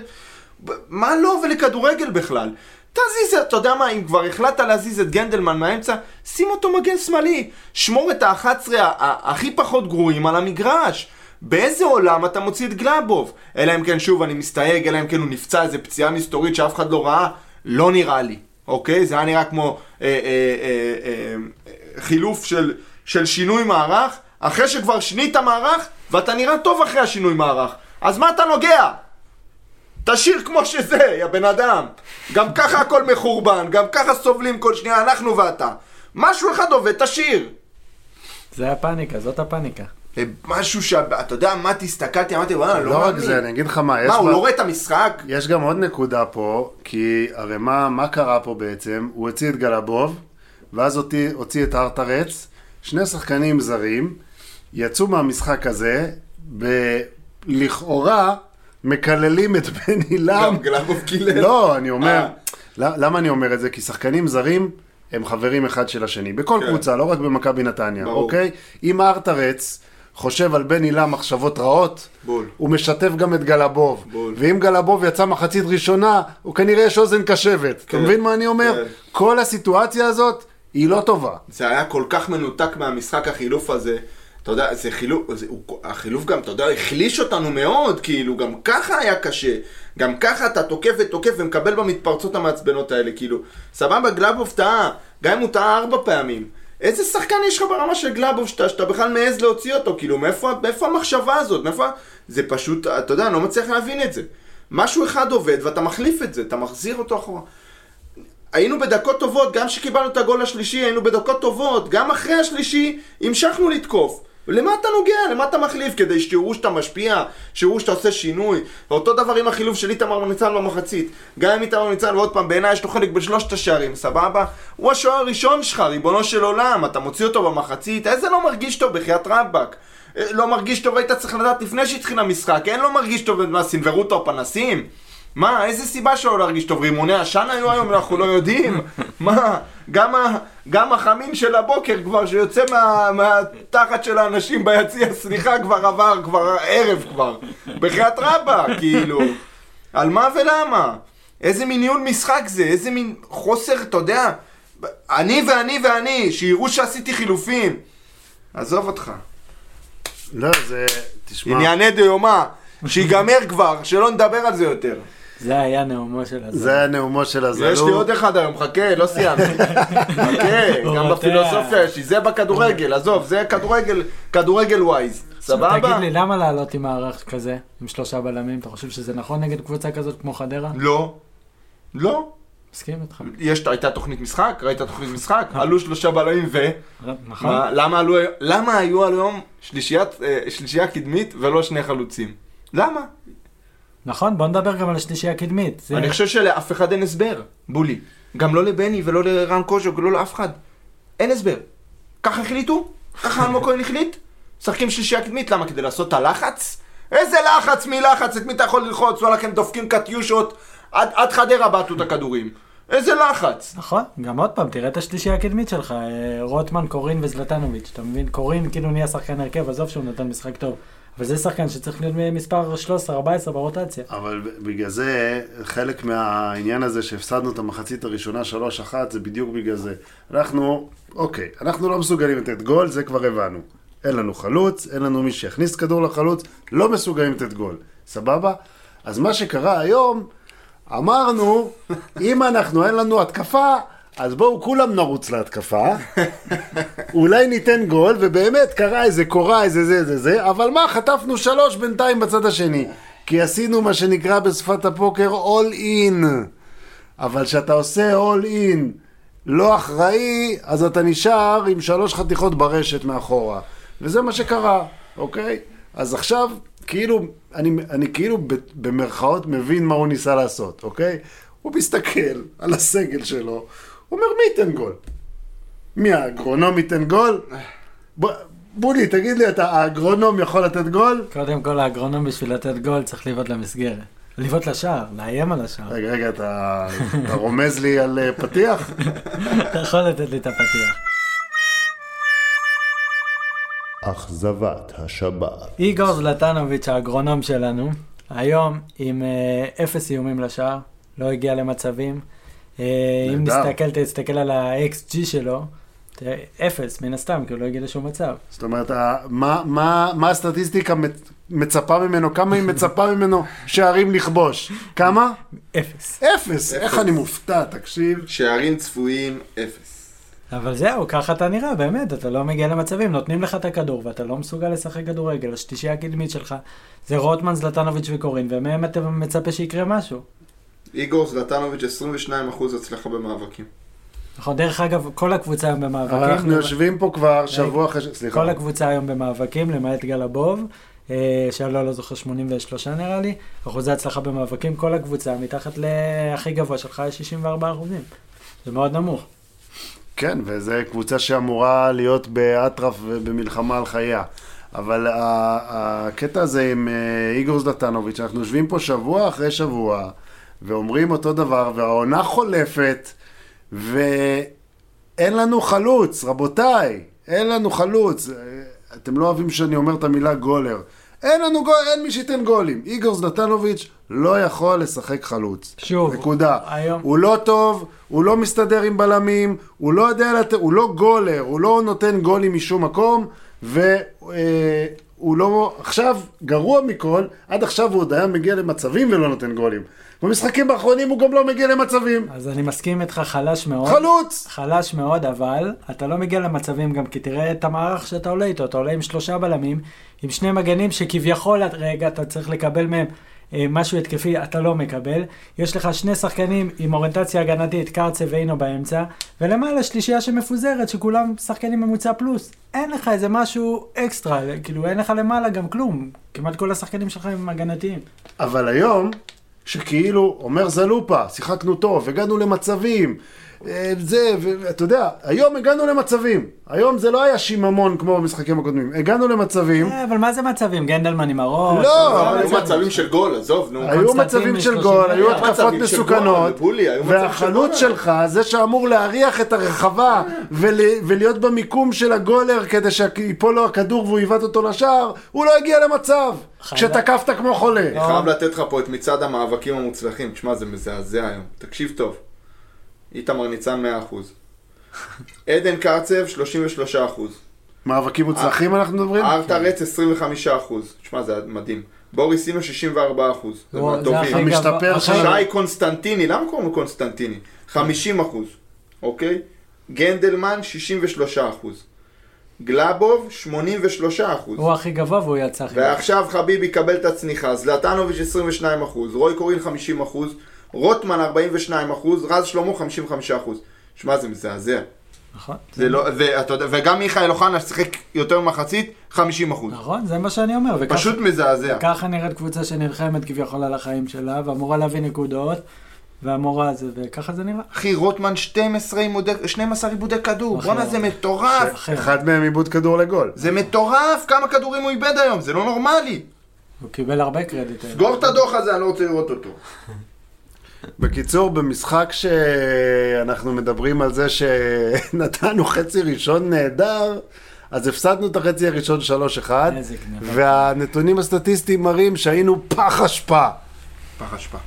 מה לא ולכדורגל בכלל? תזיז, אתה יודע מה, אם כבר החלטת להזיז את גנדלמן מהאמצע, שים אותו מגן שמאלי, שמור את ה-אחד עשר הכי פחות גרועים על המגרש. באיזה עולם אתה מוציא את גלבוב? אלא אם כן, שוב, אני מסתייג, אלא אם כן הוא נפצע איזה פציעה מסתורית שאף אחד לא ראה, לא נראה לי, אוקיי? זה היה נראה כמו אה, אה, אה, אה, חילוף של, של שינוי מערך, אחרי שכבר שנית המערך, ואתה נראה טוב אחרי השינוי מערך. אז מה אתה נוגע? תשאיר כמו שזה, יא בן אדם. גם ככה הכל מחורבן, גם ככה סובלים כל שנייה, אנחנו ואתה. משהו אחד עובד, תשאיר. זה הפאניקה, זאת הפאניקה. משהו שאתה יודע, מה תסתכלתי, אמרתי, וואלה, לא רק זה, אני אגיד לך מה, מה, הוא לא רואה את המשחק? יש גם עוד נקודה פה, כי הרי מה, מה קרה פה בעצם? הוא הוציא את גלבוב, ואז הוציא את ארטרץ, שני שחקנים זרים, יצאו מהמשחק הזה, ולכאורה, מקללים את בני לם. גם גלבוב קילל. לא, אני אומר, למה אני אומר את זה? כי שחקנים זרים הם חברים אחד של השני. בכל קבוצה, לא רק במכבי נתניה, אוקיי? אם ארטרץ חושב על בני לם מחשבות רעות, הוא משתף גם את גלבוב. ואם גלבוב יצא מחצית ראשונה, הוא כנראה יש אוזן קשבת. אתה מבין מה אני אומר? כל הסיטואציה הזאת היא לא טובה. זה היה כל כך מנותק מהמשחק החילוף הזה. אתה יודע, זה חילוף, זה, הוא, החילוף גם, אתה יודע, החליש אותנו מאוד, כאילו, גם ככה היה קשה, גם ככה אתה תוקף ותוקף ומקבל במתפרצות המעצבנות האלה, כאילו, סבבה, גלבוב טעה, גם אם הוא טעה ארבע פעמים, איזה שחקן יש לך ברמה של גלבוב שאתה, שאתה בכלל מעז להוציא אותו, כאילו, מאיפה, מאיפה המחשבה הזאת, מאיפה, זה פשוט, אתה יודע, אני לא מצליח להבין את זה, משהו אחד עובד ואתה מחליף את זה, אתה מחזיר אותו אחורה. היינו בדקות טובות, גם שקיבלנו את הגול השלישי, היינו בדקות טובות, גם אחרי השלישי, המשכנו לתקוף. למה אתה נוגע? למה אתה מחליף? כדי שתראו שאתה משפיע, שתראו שאתה עושה שינוי. ואותו דבר עם החילוף של איתה מרניצן במחצית. גם עם איתה מרניצן, ועוד פעם, בעיניי יש לו חלק בשלושת השערים, סבבה? הוא השוער הראשון שלך, ריבונו של עולם, אתה מוציא אותו במחצית, איזה לא מרגיש טוב בחיית רבק. לא מרגיש טוב, היית צריך לדעת לפני שהתחיל המשחק, אין לא מרגיש טוב בסנברות או פנסים. מה? איזה סיבה שלא להרגיש טוב? רימוני השן היו היום, אנחנו לא יודעים. מה? גם, ה, גם החמין של הבוקר כבר, שיוצא מה, מהתחת של האנשים ביציע, סליחה, כבר עבר, כבר ערב כבר. בחיית רבה, כאילו. על מה ולמה? איזה מין ניהול משחק זה? איזה מין חוסר, אתה יודע? אני ואני ואני, שיראו שעשיתי חילופים. עזוב אותך. לא, זה... תשמע. ענייני דיומה. שיגמר כבר, שלא נדבר על זה יותר. זה היה נאומו של הזלו. זה היה נאומו של הזלו. יש לי עוד אחד היום, חכה, לא סיימתי. חכה, גם בפילוסופיה יש לי, זה בכדורגל, עזוב, זה כדורגל, כדורגל ווייז. סבבה? תגיד לי, למה לעלות עם מערך כזה, עם שלושה בלמים? אתה חושב שזה נכון נגד קבוצה כזאת כמו חדרה? לא. לא. מסכים איתך. הייתה תוכנית משחק, ראית תוכנית משחק, עלו שלושה בלמים ו... נכון. למה היו היום שלישייה קדמית ולא שני חלוצים? למה? נכון, בוא נדבר גם על השלישייה הקדמית. זה... אני חושב שלאף אחד אין הסבר, בולי. גם לא לבני ולא לרן קוז'וק, לא לאף אחד. אין הסבר. ככה החליטו? ככה אלמוג כהן החליט? שחקים שלישייה קדמית, למה? כדי לעשות את הלחץ? איזה לחץ, מי לחץ? את מי אתה יכול ללחוץ? ולכם דופקים קטיושות עד, עד חדרה בעטו את הכדורים. איזה לחץ. נכון, גם עוד פעם, תראה את השלישייה הקדמית שלך. רוטמן, קורין וזלטנוביץ', אתה מבין? קורין כאילו נהיה שחקן הרכב, עזוב שהוא נתן משחק טוב. אבל זה שחקן שצריך להיות מספר שלוש עשרה ארבע עשרה ברוטציה. אבל בגלל זה, חלק מהעניין הזה שהפסדנו את המחצית הראשונה שלוש אחת, זה בדיוק בגלל זה. אנחנו, אוקיי, אנחנו לא מסוגלים לתת גול, זה כבר הבנו. אין לנו חלוץ, אין לנו מי שיכניס כדור לחלוץ, לא מסוגלים לתת גול. סבבה? אז מה שקרה היום, אמרנו, אם אנחנו אין לנו התקפה, אז בואו כולם נרוץ להתקפה, אולי ניתן גול, ובאמת קרה איזה קורה, איזה זה זה זה, אבל מה, חטפנו שלוש בינתיים בצד השני, כי עשינו מה שנקרא בשפת הפוקר all in, אבל שאתה עושה all in, לא אחראי, אז אתה נשאר עם שלוש חתיכות ברשת מאחורה, וזה מה שקרה, אוקיי? אז עכשיו, כאילו, אני, אני כאילו במרכאות מבין מה הוא ניסה לעשות, אוקיי? הוא מסתכל על הסגל שלו, הוא אומר, מי ייתן גול? מי האגרונום ייתן גול? ב... בולי, תגיד לי, אתה האגרונום יכול לתת גול? קודם כל, האגרונום בשביל לתת גול צריך ליוות למסגרת. ליוות לשער, לאיים על השער. רגע, רגע, אתה, אתה רומז לי על פתיח? אתה יכול לתת לי את הפתיח. אכזבת השבת. איגור זלטנוביץ', האגרונום שלנו, היום עם אה, אפס איומים לשער, לא הגיע למצבים. אם נסתכל, תסתכל על ה-אקס ג'י שלו, אפס, מן הסתם, כי הוא לא יגיד לשום מצב. זאת אומרת, מה הסטטיסטיקה מצפה ממנו? כמה היא מצפה ממנו שערים לכבוש? כמה? אפס. אפס, איך אני מופתע, תקשיב. שערים צפויים, אפס. אבל זהו, ככה אתה נראה, באמת, אתה לא מגיע למצבים, נותנים לך את הכדור, ואתה לא מסוגל לשחק כדורגל, השלישייה הקדמית שלך, זה רוטמן, זלטנוביץ' וקורין, ומהם אתה מצפה שיקרה משהו. איגור זלטנוביץ' עשרים ושניים אחוז הצלחה במאבקים. נכון, דרך אגב, כל הקבוצה היום במאבקים. אבל אנחנו יושבים פה כבר שבוע אחרי... סליחה. כל הקבוצה היום במאבקים, למעט גלבוב, שלא לא זוכר שמונים ושלוש נראה לי, אחוזי הצלחה במאבקים, כל הקבוצה מתחת להכי גבוה שלך שישים וארבעה אחוזים. זה מאוד נמוך. כן, וזו קבוצה שאמורה להיות באטרף ובמלחמה על חייה. אבל הקטע הזה עם איגור זלטנוביץ', אנחנו יושבים פה שבוע אחרי שבוע, ואומרים אותו דבר, והעונה חולפת, ואין לנו חלוץ, רבותיי, אין לנו חלוץ. אתם לא אוהבים שאני אומר את המילה גולר. אין לנו גול, אין מי שיתן גולים. איגור זלטנוביץ' לא יכול לשחק חלוץ. שוב. נקודה. היום... הוא לא טוב, הוא לא מסתדר עם בלמים, הוא לא יודע לת... הוא לא גולר, הוא לא נותן גולים משום מקום, ו... הוא לא... עכשיו, גרוע מכל, עד עכשיו הוא עוד היה מגיע למצבים ולא נותן גולים. במשחקים האחרונים הוא גם לא מגיע למצבים. אז אני מסכים איתך, חלש מאוד. חלוץ! חלש מאוד, אבל אתה לא מגיע למצבים גם, כי תראה את המערך שאתה עולה איתו. אתה עולה עם שלושה בלמים, עם שני מגנים שכביכול, רגע, אתה צריך לקבל מהם משהו התקפי, אתה לא מקבל. יש לך שני שחקנים עם אוריינטציה הגנתית, קרצוב ואינו באמצע, ולמעלה שלישייה שמפוזרת, שכולם שחקנים ממוצע פלוס. אין לך איזה משהו אקסטרה, כאילו אין לך למעלה גם כלום. כמעט כל השחקנים שלך הם הגנתיים. אבל היום, שכאילו אומר זלופה, שיחקנו טוב, הגענו למצבים, זה, ואתה יודע, היום הגענו למצבים. היום זה לא היה שיממון כמו במשחקים הקודמים. הגענו למצבים. אבל מה זה מצבים? גנדלמן עם הראש? לא, היו מצבים של גול, עזוב, נו. היו מצבים של גול, היו התקפות מסוכנות, והחלוץ שלך, זה שאמור להריח את הרחבה ולהיות במיקום של הגולר כדי שיפול לו הכדור והוא יבט אותו לשער, הוא לא הגיע למצב כשתקפת כמו חולה. אני חייב לתת לך פה את מצד המאבקים המוצלחים. תשמע, זה מזעזע היום. תקשיב טוב. איתמר ניצן מאה אחוז. עדן קרצב שלושים ושלושה אחוז. מאבקים מוצלחים אנחנו מדברים? ארתה רץ עשרים וחמישה אחוז. תשמע, זה מדהים. בוריס סינו שישים וארבע אחוז. זה מהטובים. שי קונסטנטיני, למה קוראים לו קונסטנטיני? חמישים אחוז. אוקיי? גנדלמן שישים ושלושה אחוז. גלבוב שמונים ושלושה אחוז. הוא הכי גבוה והוא יצא הכי גבוה. ועכשיו חביבי יקבל את הצניחה. זלטנוביץ' עשרים ושניים אחוז. רוי קורין חמישים אחוז. רוטמן ארבעים ושניים אחוז, רז שלמה חמישים וחמישה אחוז. שמע, זה מזעזע. נכון. זה לא, וגם מיכאל אוחנה ששיחק יותר מחצית, חמישים אחוז. נכון, זה מה שאני אומר. פשוט מזעזע. וככה נראית קבוצה שנלחמת כביכול על החיים שלה, ואמורה להביא נקודות, והמורה זה, וככה זה נראה. אחי, רוטמן שתים עשרה עיבודי כדור, בואנה זה מטורף. אחד מהם עיבוד כדור לגול. זה מטורף, כמה כדורים הוא איבד היום, זה לא נורמלי. הוא קיבל הרבה קרדיט. סגור את הדוח הזה, אני לא רוצה לראות אותו. בקיצור, במשחק שאנחנו מדברים על זה שנתנו חצי ראשון נהדר, אז הפסדנו את החצי הראשון שלוש אחד, והנתונים הסטטיסטיים מראים שהיינו פח השפע. פח השפע.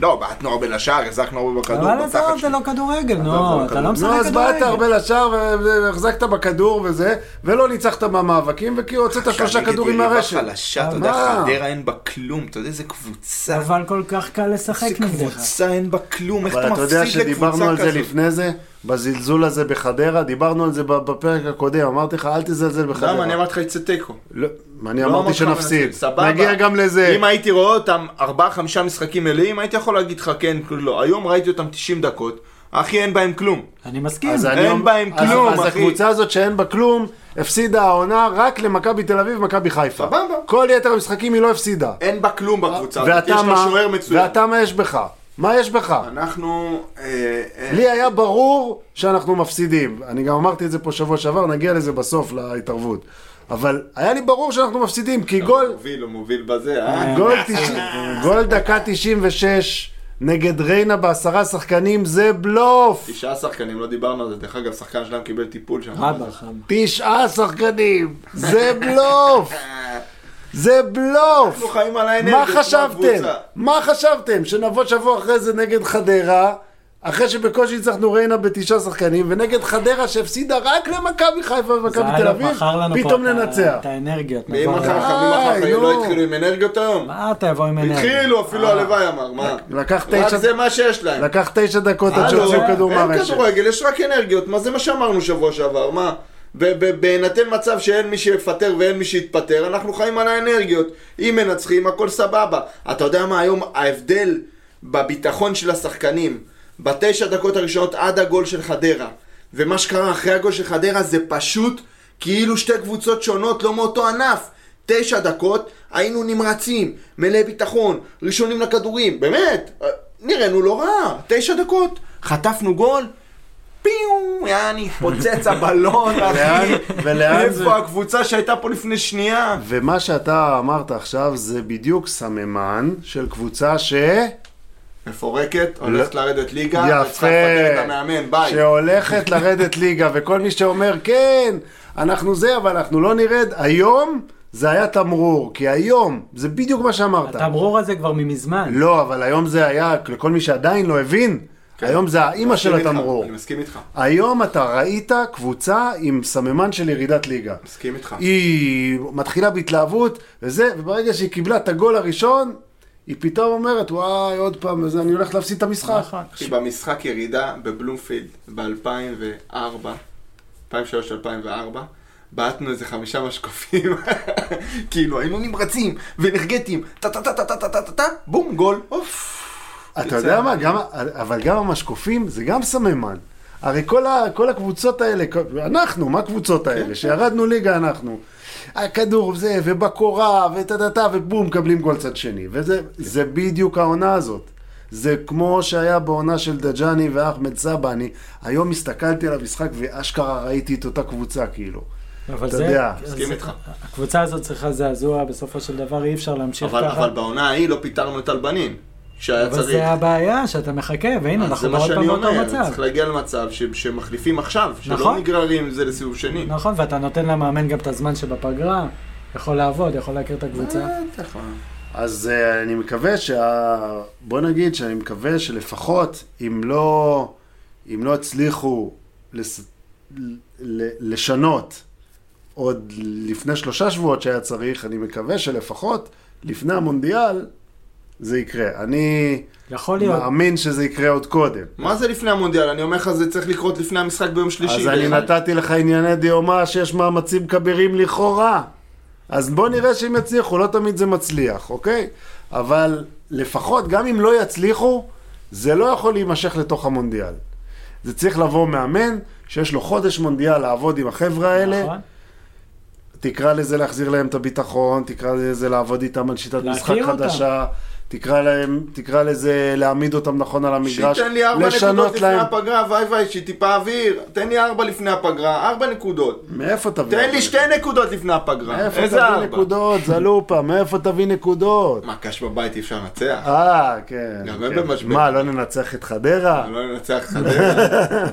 לא, בעטנו הרבה לשער, החזקנו הרבה בכדור. אבל עזוב, זה לא כדורגל, נו, אתה לא משחק כדורגל. נו, אז בעטת הרבה לשער והחזקת בכדור וזה, ולא ניצחת במאבקים, וכי הוצאת שלושה כדורים מהרשת. אתה יודע, חדרה אין בה כלום, אתה יודע, זה קבוצה. אבל כל כך קל לשחק נגדך. זה קבוצה, אין בה כלום, איך אתה מפסיד לקבוצה כזאת? אבל אתה יודע שדיברנו על זה לפני זה, בזלזול הזה בחדרה, דיברנו על זה בפרק הקודם, אמרתי לך, אל תזלזל בחדרה. למה? אני אמרתי לך, תיקו. לא, אני אמרתי שנפסיד. נגיע גם לזה. אם הייתי רואה אותם ארבעה חמישה משחקים מלאים, הייתי יכול להגיד לך כן, לא. היום ראיתי אותם תשעים דקות, אחי, אין בהם כלום. אני מסכים. אין בהם כלום, אחי. אז הקבוצה הזאת שאין בה כלום, הפסידה העונה רק למכבי תל אביב ומכבי חיפה. כל יתר המשחקים היא לא הפסידה. אין בה כלום בקבוצה. ואתה מה יש בך? מה יש בך? אנחנו... לי היה ברור שאנחנו מפסידים. אני גם אמרתי את זה פה שבוע שעבר, נגיע לזה בסוף להתערבות. אבל היה לי ברור שאנחנו מפסידים, כי גול... מוביל, הוא מוביל בזה, אה? גול דקה תשעים ושש נגד ריינה בעשרה שחקנים, זה בלוף! תשעה שחקנים, לא דיברנו על זה. דרך אגב, שחקן שלהם קיבל טיפול שם. תשעה שחקנים! זה בלוף! זה בלוף! אנחנו חיים על האנרגיה. מה חשבתם? מה חשבתם? שנבוא שבוע אחרי זה נגד חדרה, אחרי שבקושי הצלחנו ריינה בתשעה שחקנים, ונגד חדרה שהפסידה רק למכבי חיפה ומכבי תל אביב, פתאום ננצח. את האנרגיות. ואם אחר החברים לא התחילו עם אנרגיות היום? מה אתה יבוא עם אנרגיות? התחילו, אפילו הלוואי אמר, מה? רק זה מה שיש להם. לקח תשע דקות עד שהוציאו כדור מהרשת. אין כדורגל, יש רק אנרגיות. מה זה מה שאמרנו שבוע שעבר, מה? ובהינתן מצב שאין מי שיפטר ואין מי שיתפטר, אנחנו חיים על האנרגיות. אם מנצחים, הכל סבבה. אתה יודע מה היום? ההבדל בביטחון של השחקנים, בתשע דקות הראשונות עד הגול של חדרה, ומה שקרה אחרי הגול של חדרה זה פשוט כאילו שתי קבוצות שונות לא מאותו ענף. תשע דקות היינו נמרצים, מלא ביטחון, ראשונים לכדורים, באמת, נראינו לא רע. תשע דקות, חטפנו גול, פיום, יעני, פוצץ הבלון, אחי. איפה הקבוצה שהייתה פה לפני שנייה? ומה שאתה אמרת עכשיו זה בדיוק סממן של קבוצה ש... מפורקת, הולכת לרדת ליגה, יפה, שהולכת לרדת ליגה, וכל מי שאומר, כן, אנחנו זה, אבל אנחנו לא נרד, היום זה היה תמרור, כי היום, זה בדיוק מה שאמרת. התמרור הזה כבר ממזמן. לא, אבל היום זה היה, לכל מי שעדיין לא הבין, היום זה האמא של התמרור. אני מסכים איתך. היום אתה ראית קבוצה עם סממן של ירידת ליגה. מסכים איתך. היא מתחילה בהתלהבות, וזה, וברגע שהיא קיבלה את הגול הראשון, היא פתאום אומרת, וואי, עוד פעם, אני הולכת להפסיד את המשחק. היא במשחק ירידה בבלומפילד, ב-אלפיים וארבע, אלפיים ושלוש אלפיים וארבע, בעטנו איזה חמישה משקופים, כאילו, היינו נמרצים ונרגטים, טה-טה-טה-טה-טה-טה-טה, בום, גול, אוף. אתה יודע מה, גם, אבל גם המשקופים זה גם סממן. הרי כל, ה, כל הקבוצות האלה, אנחנו, מה הקבוצות האלה? שירדנו ליגה אנחנו. הכדור זה, ובקורה, וטטטה, ובום, קבלים גול צד שני. וזה זה בדיוק העונה הזאת. זה כמו שהיה בעונה של דג'ני ואחמד סבאני. היום הסתכלתי על המשחק ואשכרה ראיתי את אותה קבוצה כאילו. אבל זה, הקבוצה הזאת צריכה זעזוע, בסופו של דבר אי אפשר להמשיך ככה. אבל בעונה ההיא לא פיתרנו את אלבנים. אבל זה הבעיה שאתה מחכה, והנה אנחנו בעוד פעם אותו מצב. צריך להגיע למצב שמחליפים עכשיו, שלא נגררים זה לסיבוב שני. נכון, ואתה נותן למאמן גם את הזמן שבפגרה, יכול לעבוד, יכול להכיר את הקבוצה. אז אני מקווה שה... בוא נגיד שאני מקווה שלפחות אם לא הצליחו לשנות עוד לפני שלושה שבועות שהיה צריך, אני מקווה שלפחות לפני המונדיאל זה יקרה. אני מאמין שזה יקרה עוד קודם. מה זה לפני המונדיאל? אני אומר לך, זה צריך לקרות לפני המשחק ביום שלישי. אז אני נתתי לך ענייני דיומה שיש מאמצים כבירים לכאורה. אז בוא נראה שהם יצליחו, לא תמיד זה מצליח, אוקיי? אבל לפחות, גם אם לא יצליחו, זה לא יכול להימשך לתוך המונדיאל. זה צריך לבוא מאמן, שיש לו חודש מונדיאל לעבוד עם החבר'ה האלה. נכון. תקרא לזה להחזיר להם את הביטחון, תקרא לזה לעבוד איתם על שיטת משחק חדשה. אותם. תקרא להם, תקרא לזה להעמיד אותם נכון על המגרש, שתן לי ארבע נקודות לפני להם. הפגרה, וואי וואי, שטיפה אוויר, תן לי ארבע לפני הפגרה, ארבע נקודות. מאיפה תביא? תן לי שתי נקודות לפני הפגרה. מאיפה איזה תביא ארבע? נקודות, זלופה, מאיפה תביא נקודות? מה, קש בבית אפשר לנצח? אה, כן. גם כן. במשבר. מה, לא ננצח את חדרה? לא ננצח את חדרה.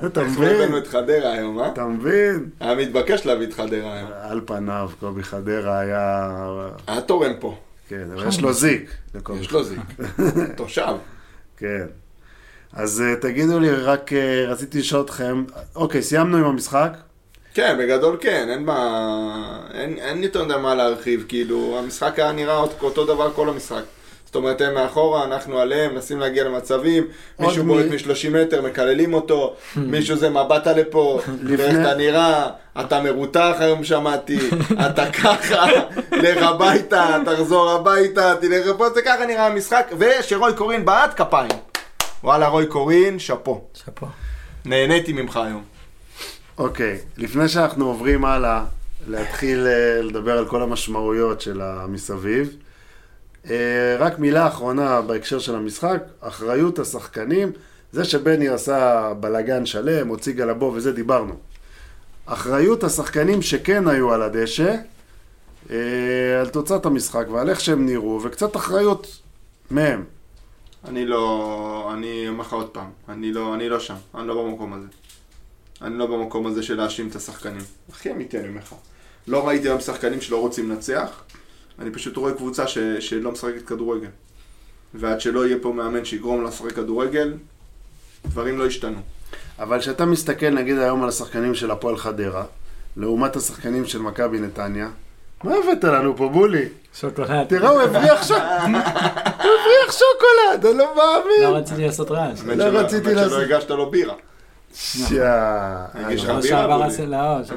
אתה מבין? החלטנו את חדרה היום, אה? אתה מבין? היה מתבקש להביא את חדרה היום. על פניו, קובי חדרה היה... היה תורן פה. כן, אבל יש לו זיק. יש לו זיק, תושב. כן. אז תגידו לי, רק רציתי לשאול אתכם, אוקיי, סיימנו עם המשחק? כן, בגדול כן, אין מה... אין יותר יודע מה להרחיב, כאילו, המשחק היה נראה אותו דבר כל המשחק. זאת אומרת, הם מאחורה, אנחנו עליהם, נסים להגיע למצבים, מישהו בורית מ-שלושים מטר, מקללים אותו, מישהו זה מבטה לפה, ואיך אתה נראה, אתה מרותח היום שמעתי, אתה ככה, לך הביתה, תחזור הביתה, תלך לפה, זה ככה נראה המשחק, ושרוי קורין בעד כפיים. וואלה, רוי קורין, שפו. שפו. נהניתי ממך היום. אוקיי, לפני שאנחנו עוברים הלאה, להתחיל לדבר על כל המשמעויות של המסביב, רק מילה אחרונה בהקשר של המשחק, אחריות השחקנים, זה שבני עשה בלגן שלם, הוציא גלבוב וזה דיברנו. אחריות השחקנים שכן היו על הדשא, על תוצאת המשחק ועל איך שהם נראו, וקצת אחריות מהם. אני לא, אני אומר לך עוד פעם, אני לא, אני לא שם, אני לא במקום הזה. אני לא במקום הזה של להאשים את השחקנים. הכי אמיתי אני אומר לך. לא ראיתי גם שחקנים שלא רוצים לנצח. אני פשוט רואה קבוצה ש... שלא משחקת כדורגל. ועד שלא יהיה פה מאמן שיגרום לשחק כדורגל, דברים לא ישתנו. אבל כשאתה מסתכל נגיד היום על השחקנים של הפועל חדרה, לעומת השחקנים של מכבי נתניה, מה הבאת לנו פה בולי? שוקולד. תראה, הוא הבריח שוקולד, אני לא מאמין. לא רציתי לעשות רעש. לא רציתי לעשות. שלא הגשת לו בירה. שעה,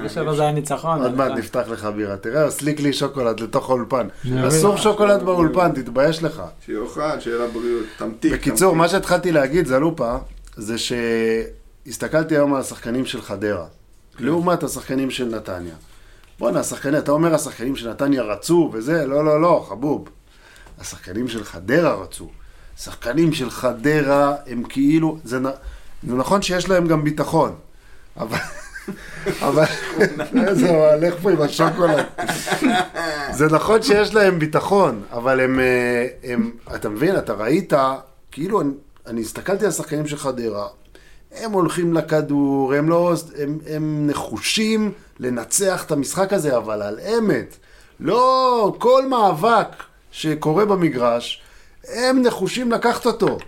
שעבר זה היה ניצחון. עוד מעט נפתח לך בירה, תראה, סליק לי שוקולד לתוך האולפן. אסור שוקולד באולפן, תתבייש לך. שיוכל, שיהיה לה בריאות, תמתיק. בקיצור, מה שהתחלתי להגיד, זלופה, זה שהסתכלתי היום על השחקנים של חדרה, לעומת השחקנים של נתניה. בוא'נה, השחקנים, אתה אומר השחקנים של נתניה רצו וזה, לא, לא, לא, חבוב. השחקנים של חדרה רצו. השחקנים של חדרה הם כאילו, זה נ... זה נכון שיש להם גם ביטחון, אבל... אבל... זה הולך פה עם השוקולד. זה נכון שיש להם ביטחון, אבל הם... אתה מבין, אתה ראית, כאילו, אני הסתכלתי על השחקנים של חדרה, הם הולכים לכדור, הם לא... הם נחושים לנצח את המשחק הזה, אבל על אמת. לא, כל מאבק שקורה במגרש, הם נחושים לקחת אותו.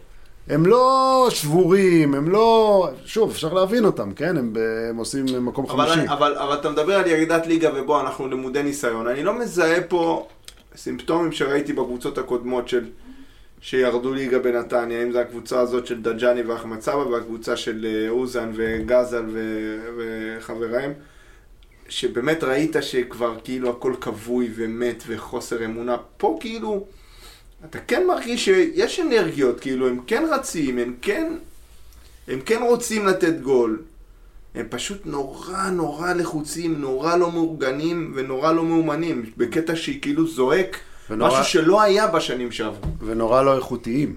הם לא שבורים, הם לא... שוב, אפשר להבין אותם, כן? הם, הם עושים מקום חמישי. אבל, אבל, אבל אתה מדבר על ירידת ליגה ובו אנחנו למודי ניסיון. אני לא מזהה פה סימפטומים שראיתי בקבוצות הקודמות של... שירדו ליגה בנתניה, אם זה הקבוצה הזאת של דג'ני ואחמד סבא, והקבוצה של אוזן וגזל ו... וחבריהם, שבאמת ראית שכבר כאילו הכל כבוי ומת וחוסר אמונה. פה כאילו... אתה כן מרגיש שיש אנרגיות, כאילו הם כן רצים, הם כן, הם כן רוצים לתת גול. הם פשוט נורא נורא לחוצים, נורא לא מאורגנים ונורא לא מאומנים, בקטע שהיא כאילו זועק ונורא... משהו שלא היה בשנים שעברו. ונורא לא איכותיים.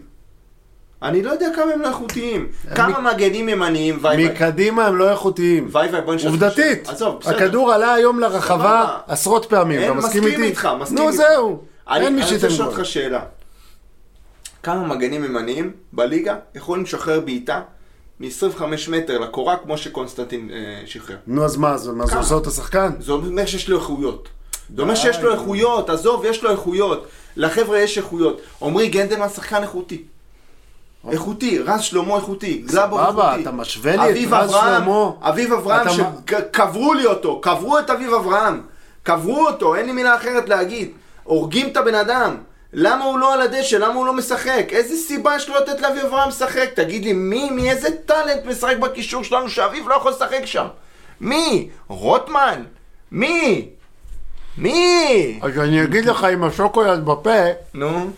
אני לא יודע כמה הם לא איכותיים. כמה מ... מגנים ימניים, וואי וואי. מקדימה הם לא איכותיים. וואי וואי, בוא נשאר. עובדתית. עזוב, בסדר. הכדור עלה היום לרחבה סבבה. עשרות פעמים. אין, מסכים איתי. איתך, מסכים נו, איתך. נו, זהו. אני רוצה לשאול אותך שאלה, כמה מגנים ימניים בליגה יכולים לשחרר בעיטה מ-עשרים וחמישה מטר לקורה כמו שקונסטנטין שחרר? נו אז מה, זה עושה את השחקן? זה אומר שיש לו איכויות, זה אומר שיש לו איכויות, עזוב, יש לו איכויות, לחבר'ה יש איכויות, עומרי גנדלמן שחקן איכותי, איכותי, רז שלמה איכותי, גלבוב איכותי. סבבה, אתה משווה לי את רז שלמה? אביב אברהם, שקברו לי אותו, קברו את אביב אברהם, קברו אותו, אין לי מילה אחרת להגיד. הורגים את הבן אדם, למה הוא לא על הדשא, למה הוא לא משחק, איזה סיבה שלא לתת לאביב אברהם משחק, תגיד לי מי, מי איזה טלנט משחק בקישור שלנו שאביב לא יכול לשחק שם, מי, רוטמן, מי, מי? אז אני אגיד לך עם השוקולד בפה, נו,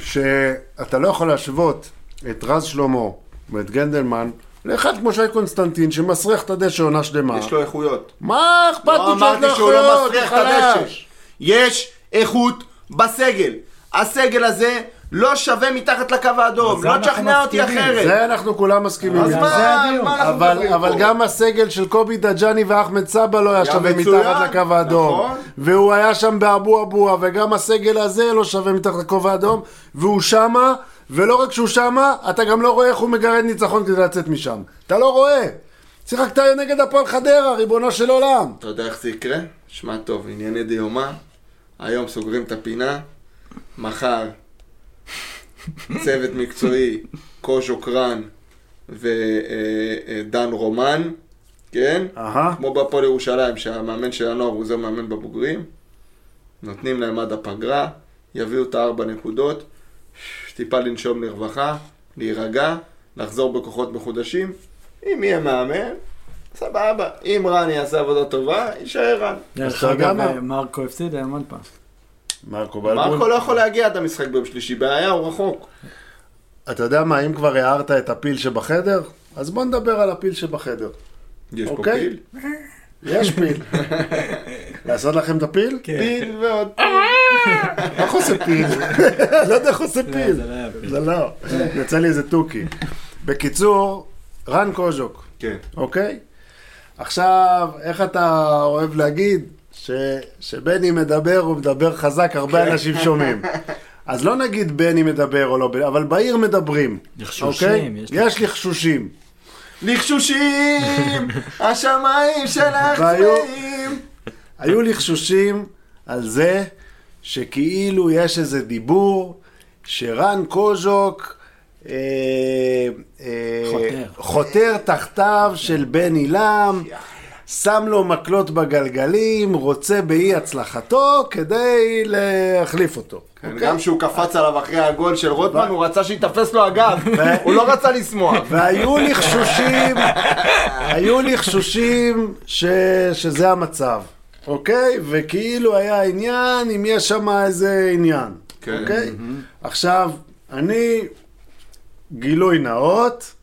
שאתה לא יכול להשוות את רז שלמה ואת גנדלמן לאחד כמו שי קונסטנטין שמסריח את הדשא עונה שלמה. יש לו איכויות. מה אכפת לי שיש לו איכויות? לא אמרתי שהוא לא מסריח את הדשא. יש איכות בסגל. הסגל הזה לא שווה מתחת לקו האדום, לא תשכנע אותי אחרת. זה אנחנו כולם מסכימים. אז מה, מה אנחנו מדברים פה? אבל גם הסגל של קובי דג'ני ואחמד סבא לא היה שווה מתחת לקו האדום. והוא היה שם באבו אבוה, וגם הסגל הזה לא שווה מתחת לקו האדום, והוא שמה, ולא רק שהוא שמה, אתה גם לא רואה איך הוא מגרד ניצחון כדי לצאת משם. אתה לא רואה. שיחקת נגד הפועל חדרה, ריבונו של עולם. אתה יודע איך זה יקרה? שמע טוב, ענייני דיומה. היום סוגרים את הפינה. מחר צוות מקצועי, קוז'ו קרן ודן רומן, כן? כמו בפועל ירושלים, שהמאמן של הנוער הוא זה מאמן בבוגרים, נותנים להם עד הפגרה, יביאו את הארבע נקודות, טיפה לנשום לרווחה, להירגע, לחזור בכוחות מחודשים, אם יהיה מאמן, סבבה, אם רן יעשה עבודה טובה, יישאר רן. יש לך גם מרקו הפסיד היום עוד פעם. מרקו לא יכול להגיע עד המשחק ביום שלישי, בעיה הוא רחוק. אתה יודע מה, אם כבר הערת את הפיל שבחדר, אז בוא נדבר על הפיל שבחדר. יש פה פיל? יש פיל. לעשות לכם את הפיל? פיל ועוד פיל. איך עושה פיל? לא יודע איך עושה פיל. זה לא, יוצא לי איזה טוקי. בקיצור, רן קוז'וק. כן. אוקיי? עכשיו, איך אתה אוהב להגיד? ש... שבני מדבר, הוא מדבר חזק, הרבה אנשים שומעים. אז לא נגיד בני מדבר או לא, אבל בעיר מדברים. לחשושים. Okay? יש לחשושים. לחשושים! השמיים של החצמאים! היו לחשושים על זה שכאילו יש איזה דיבור שרן קוז'וק אה, אה, חותר. חותר תחתיו של בני לם. שם לו מקלות בגלגלים, רוצה באי הצלחתו כדי להחליף אותו. גם שהוא קפץ עליו אחרי הגול של רוטמן, הוא רצה שיתפס לו הגב, הוא לא רצה לשמוע. והיו לחשושים, היו לחשושים שזה המצב, אוקיי? וכאילו היה עניין, אם יש שם איזה עניין, אוקיי? עכשיו, אני גילוי נאות,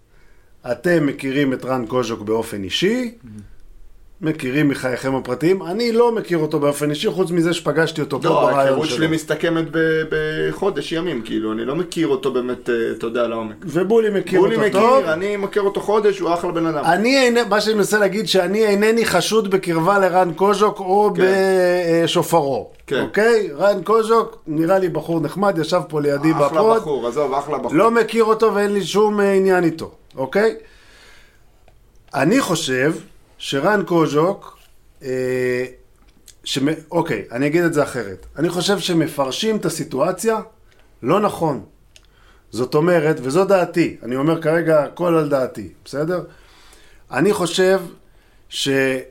אתם מכירים את רן קוז'וק באופן אישי, מכירים מחייכם הפרטיים, אני לא מכיר אותו באופן אישי, חוץ מזה שפגשתי אותו פה ברעיון שלו. לא, ההיכרות שלי מסתכמת בחודש ימים, כאילו, אני לא מכיר אותו באמת, אתה יודע, לעומק. ובולי מכיר אותו טוב. בולי מכיר, אני מכיר אותו חודש, הוא אחלה בן אדם. מה שאני מנסה להגיד, שאני אינני חשוד בקרבה לרן קוז'וק או בשופרו. אוקיי? רן קוז'וק, נראה לי בחור נחמד, ישב פה לידי בפוד. אחלה בחור, עזוב, אחלה בחור. לא מכיר אותו ואין לי שום עניין איתו, אוקיי? אני חושב שרן קוז'וק, אה, שמ... אוקיי, אני אגיד את זה אחרת. אני חושב שמפרשים את הסיטואציה לא נכון. זאת אומרת, וזו דעתי, אני אומר כרגע הכל על דעתי, בסדר? אני חושב שיש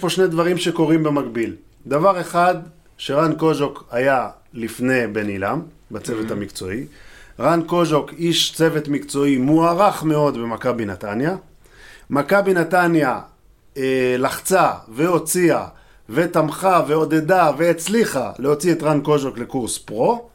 פה שני דברים שקורים במקביל. דבר אחד, שרן קוז'וק היה לפני בני לם, בצוות mm-hmm. המקצועי. רן קוז'וק, איש צוות מקצועי, מוערך מאוד במכבי נתניה. מכבי נתניה אה, לחצה והוציאה ותמכה ועודדה והצליחה להוציא את רן קוז'וק לקורס פרו.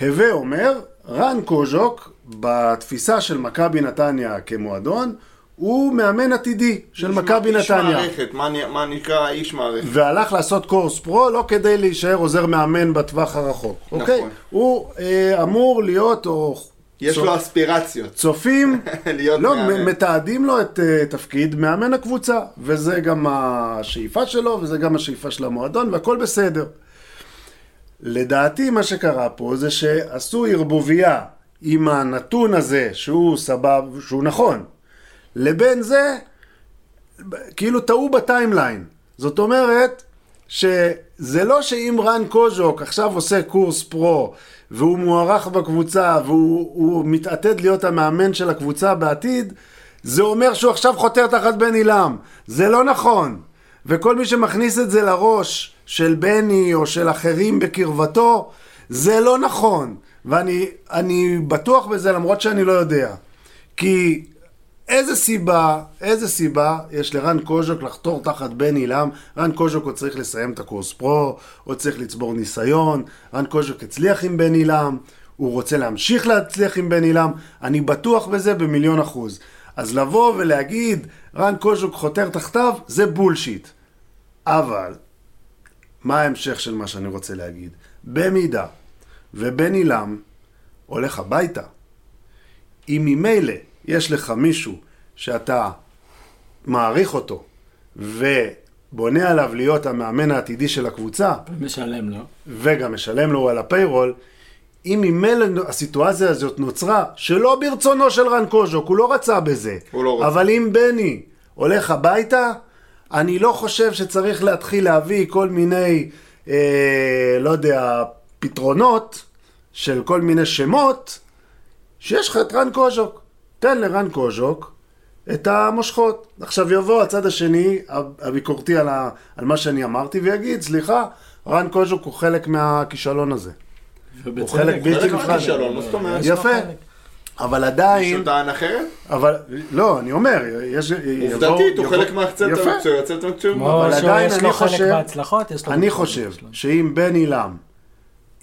הווה אומר, רן קוז'וק בתפיסה של מכבי נתניה כמועדון, הוא מאמן עתידי של מכבי נתניה. איש מערכת, מה, מה נקרא איש מערכת. והלך לעשות קורס פרו לא כדי להישאר עוזר מאמן בטווח הרחוק. נכון. אוקיי? הוא אה, אמור להיות או... יש לו אספירציות. צופים, לא, מתעדים לו את תפקיד מאמן הקבוצה, וזה גם השאיפה שלו, וזה גם השאיפה של המועדון, והכל בסדר. לדעתי מה שקרה פה זה שעשו ערבוביה עם הנתון הזה, שהוא סבב, שהוא נכון. לבין זה, כאילו טעו בטיימליין. זאת אומרת, שזה לא שאם רן קוז'וק עכשיו עושה קורס פרו, והוא מוערך בקבוצה, והוא מתעתד להיות המאמן של הקבוצה בעתיד, זה אומר שהוא עכשיו חותר תחת בני לם. זה לא נכון. וכל מי שמכניס את זה לראש של בני או של אחרים בקרבתו, זה לא נכון. ואני אני בטוח בזה למרות שאני לא יודע. כי איזה סיבה, איזה סיבה יש לרן קוז'וק לחתור תחת בני לם? רן קוז'וק הוא צריך לסיים את הקורס פרו, הוא צריך לצבור ניסיון, רן קוז'וק הצליח עם בני לם, הוא רוצה להמשיך להצליח עם בני לם, אני בטוח בזה במיליון אחוז. אז לבוא ולהגיד, רן קוז'וק חותר תחתיו, זה בולשיט. אבל, מה ההמשך של מה שאני רוצה להגיד? במידה, ובן אילם הולך הביתה. אם ממילא יש לך מישהו שאתה מעריך אותו, ובונה עליו להיות המאמן העתידי של הקבוצה, ומשלם לו. וגם משלם לו על הפיירול, אם ממילא הסיטואציה הזאת נוצרה, שלא ברצונו של רן קוז'וק, הוא לא רצה בזה. הוא לא רצה. אבל אם בני הולך הביתה, אני לא חושב שצריך להתחיל להביא כל מיני, אה, לא יודע, פתרונות של כל מיני שמות, שיש לך את רן קוז'וק. תן לרן קוז'וק את המושכות. עכשיו יבוא הצד השני, הביקורתי על, ה, על מה שאני אמרתי, ויגיד, סליחה, רן קוז'וק הוא חלק מהכישלון הזה. הוא חלק בלתי נפרד. יפה. אבל עדיין... יש הודעה אחרת? אבל, לא, אני אומר, יש... עובדתית, הוא חלק מהחצת המקצוע. אבל עדיין אני חושב... אני חושב שאם בן אילם,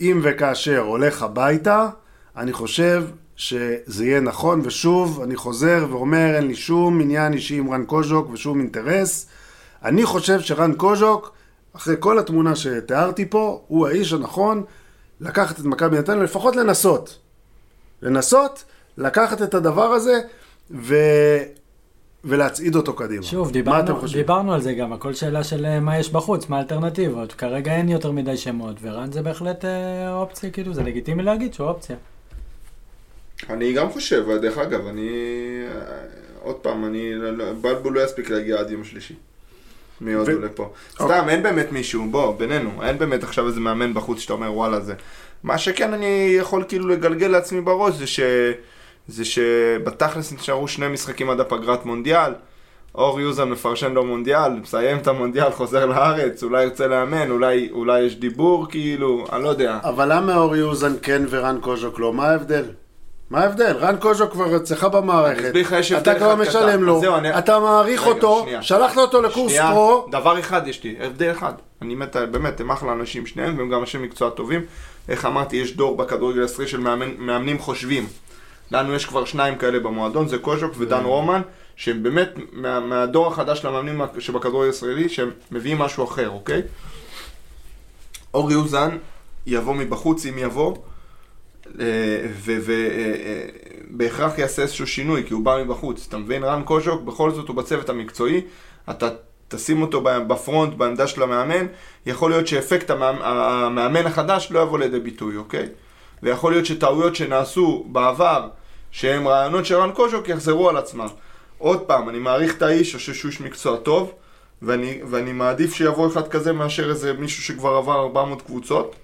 אם וכאשר הולך הביתה, אני חושב שזה יהיה נכון, ושוב, אני חוזר ואומר, אין לי שום עניין אישי עם רן קוז'וק ושום אינטרס. אני חושב שרן קוז'וק, אחרי כל התמונה שתיארתי פה, הוא האיש הנכון, לקחת את מכבי נתניה, לפחות לנסות. לנסות, לקחת את הדבר הזה, ו... ולהצעיד אותו קדימה. שוב, דיברנו, דיברנו על זה גם, הכל שאלה של מה יש בחוץ, מה האלטרנטיבות. כרגע אין יותר מדי שמות, ורן זה בהחלט אופציה, כאילו, זה לגיטימי להגיד שהוא אופציה. אני גם חושב, דרך אגב, אני... עוד פעם, אני... בלבול לא יספיק להגיע עד יום שלישי. מי עוד עולה פה. סתם, אין באמת מישהו, בוא, בינינו, אין באמת עכשיו איזה מאמן בחוץ שאתה אומר וואלה זה. מה שכן אני יכול כאילו לגלגל לעצמי בראש זה ש... זה שבתכלס נשארו שני משחקים עד הפגרת מונדיאל, אור יוזם מפרשן לו מונדיאל, מסיים את המונדיאל, חוזר לארץ, אולי ירצה לאמן, אולי, אולי יש דיבור כאילו, אני לא יודע. אבל למה אור יוזם כן ורן קוז'וק לא? מה ההבדל? מה ההבדל? רן קוז'וק כבר צריכה במערכת, אתה כבר משלם לו, אתה מעריך אותו, שלחת אותו לקורס פרו. דבר אחד יש לי, הבדל אחד. אני מת, באמת, הם אחלה אנשים שניהם, והם גם אנשי מקצוע טובים. איך אמרתי, יש דור בכדורגל הישראלי של מאמנים חושבים. לנו יש כבר שניים כאלה במועדון, זה קוז'וק ודן רומן, שהם באמת מהדור החדש של המאמנים שבכדורגל הישראלי, שהם מביאים משהו אחר, אוקיי? אורי אוזן יבוא מבחוץ, אם יבוא, ובהכרח יעשה איזשהו שינוי, כי הוא בא מבחוץ. אתה מבין, רן קוז'וק, בכל זאת הוא בצוות המקצועי, אתה תשים אותו בפרונט, בעמדה של המאמן, יכול להיות שאפקט המאמן החדש לא יבוא לידי ביטוי, אוקיי? ויכול להיות שטעויות שנעשו בעבר, שהם רעיונות של רן קוז'וק, יחזרו על עצמם. עוד פעם, אני מעריך את האיש, או שהוא איש מקצוע טוב, ואני, ואני מעדיף שיבוא אחד כזה מאשר איזה מישהו שכבר עבר ארבע מאות קבוצות,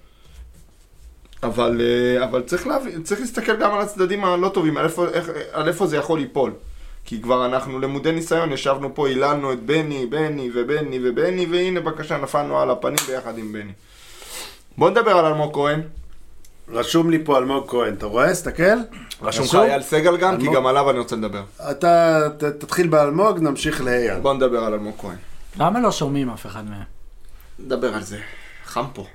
אבל, אבל צריך להבין, צריך להסתכל גם על הצדדים הלא טובים, על איפה, על איפה זה יכול ליפול. כי כבר אנחנו למודי ניסיון, ישבנו פה, אילנו את בני, בני ובני ובני, והנה בבקשה נפלנו על הפנים ביחד עם בני. בוא נדבר על אלמוג כהן. רשום לי פה אלמוג כהן, אתה רואה? סתכל. רשום לך אייל סגל גם, כי גם עליו אני רוצה לדבר. אתה ת, תתחיל באלמוג, נמשיך לאייל. בוא נדבר על אלמוג כהן. למה לא שומעים אף אחד מהם? נדבר על זה, חם פה.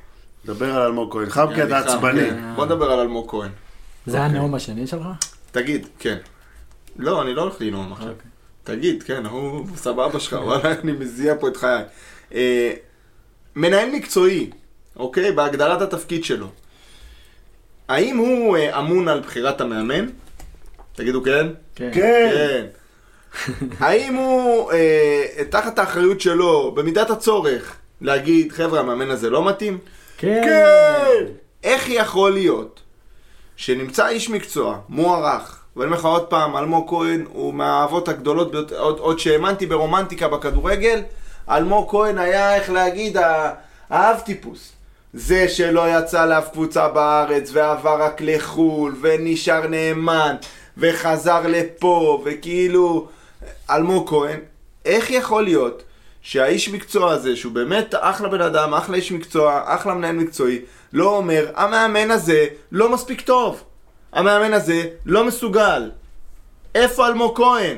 דבר על אלמוג כהן, חם כי אתה עצבני. בוא נדבר על אלמוג כהן. זה הנאום השני שלך? תגיד, כן. לא, אני לא הולך לנאום עכשיו. תגיד, כן, הוא סבבה שלך, וואלה, אני מזיע פה את חיי. מנהל מקצועי, אוקיי? בהגדרת התפקיד שלו. האם הוא אמון על בחירת המאמן? תגידו כן? כן. כן. האם הוא תחת האחריות שלו, במידת הצורך, להגיד, חבר'ה, המאמן הזה לא מתאים? כן. כן. איך יכול להיות שנמצא איש מקצוע, מוערך, ואני אומר לך עוד פעם, אלמוג כהן הוא מהאהבות הגדולות, עוד, עוד שהאמנתי ברומנטיקה בכדורגל, אלמוג כהן היה, איך להגיד, האהב טיפוס. זה שלא יצא לאף קבוצה בארץ, ועבר רק לחול, ונשאר נאמן, וחזר לפה, וכאילו, אלמוג כהן, איך יכול להיות שהאיש מקצוע הזה, שהוא באמת אחלה בן אדם, אחלה איש מקצוע, אחלה מנהל מקצועי, לא אומר, המאמן הזה לא מספיק טוב. המאמן הזה לא מסוגל. איפה אלמוג כהן?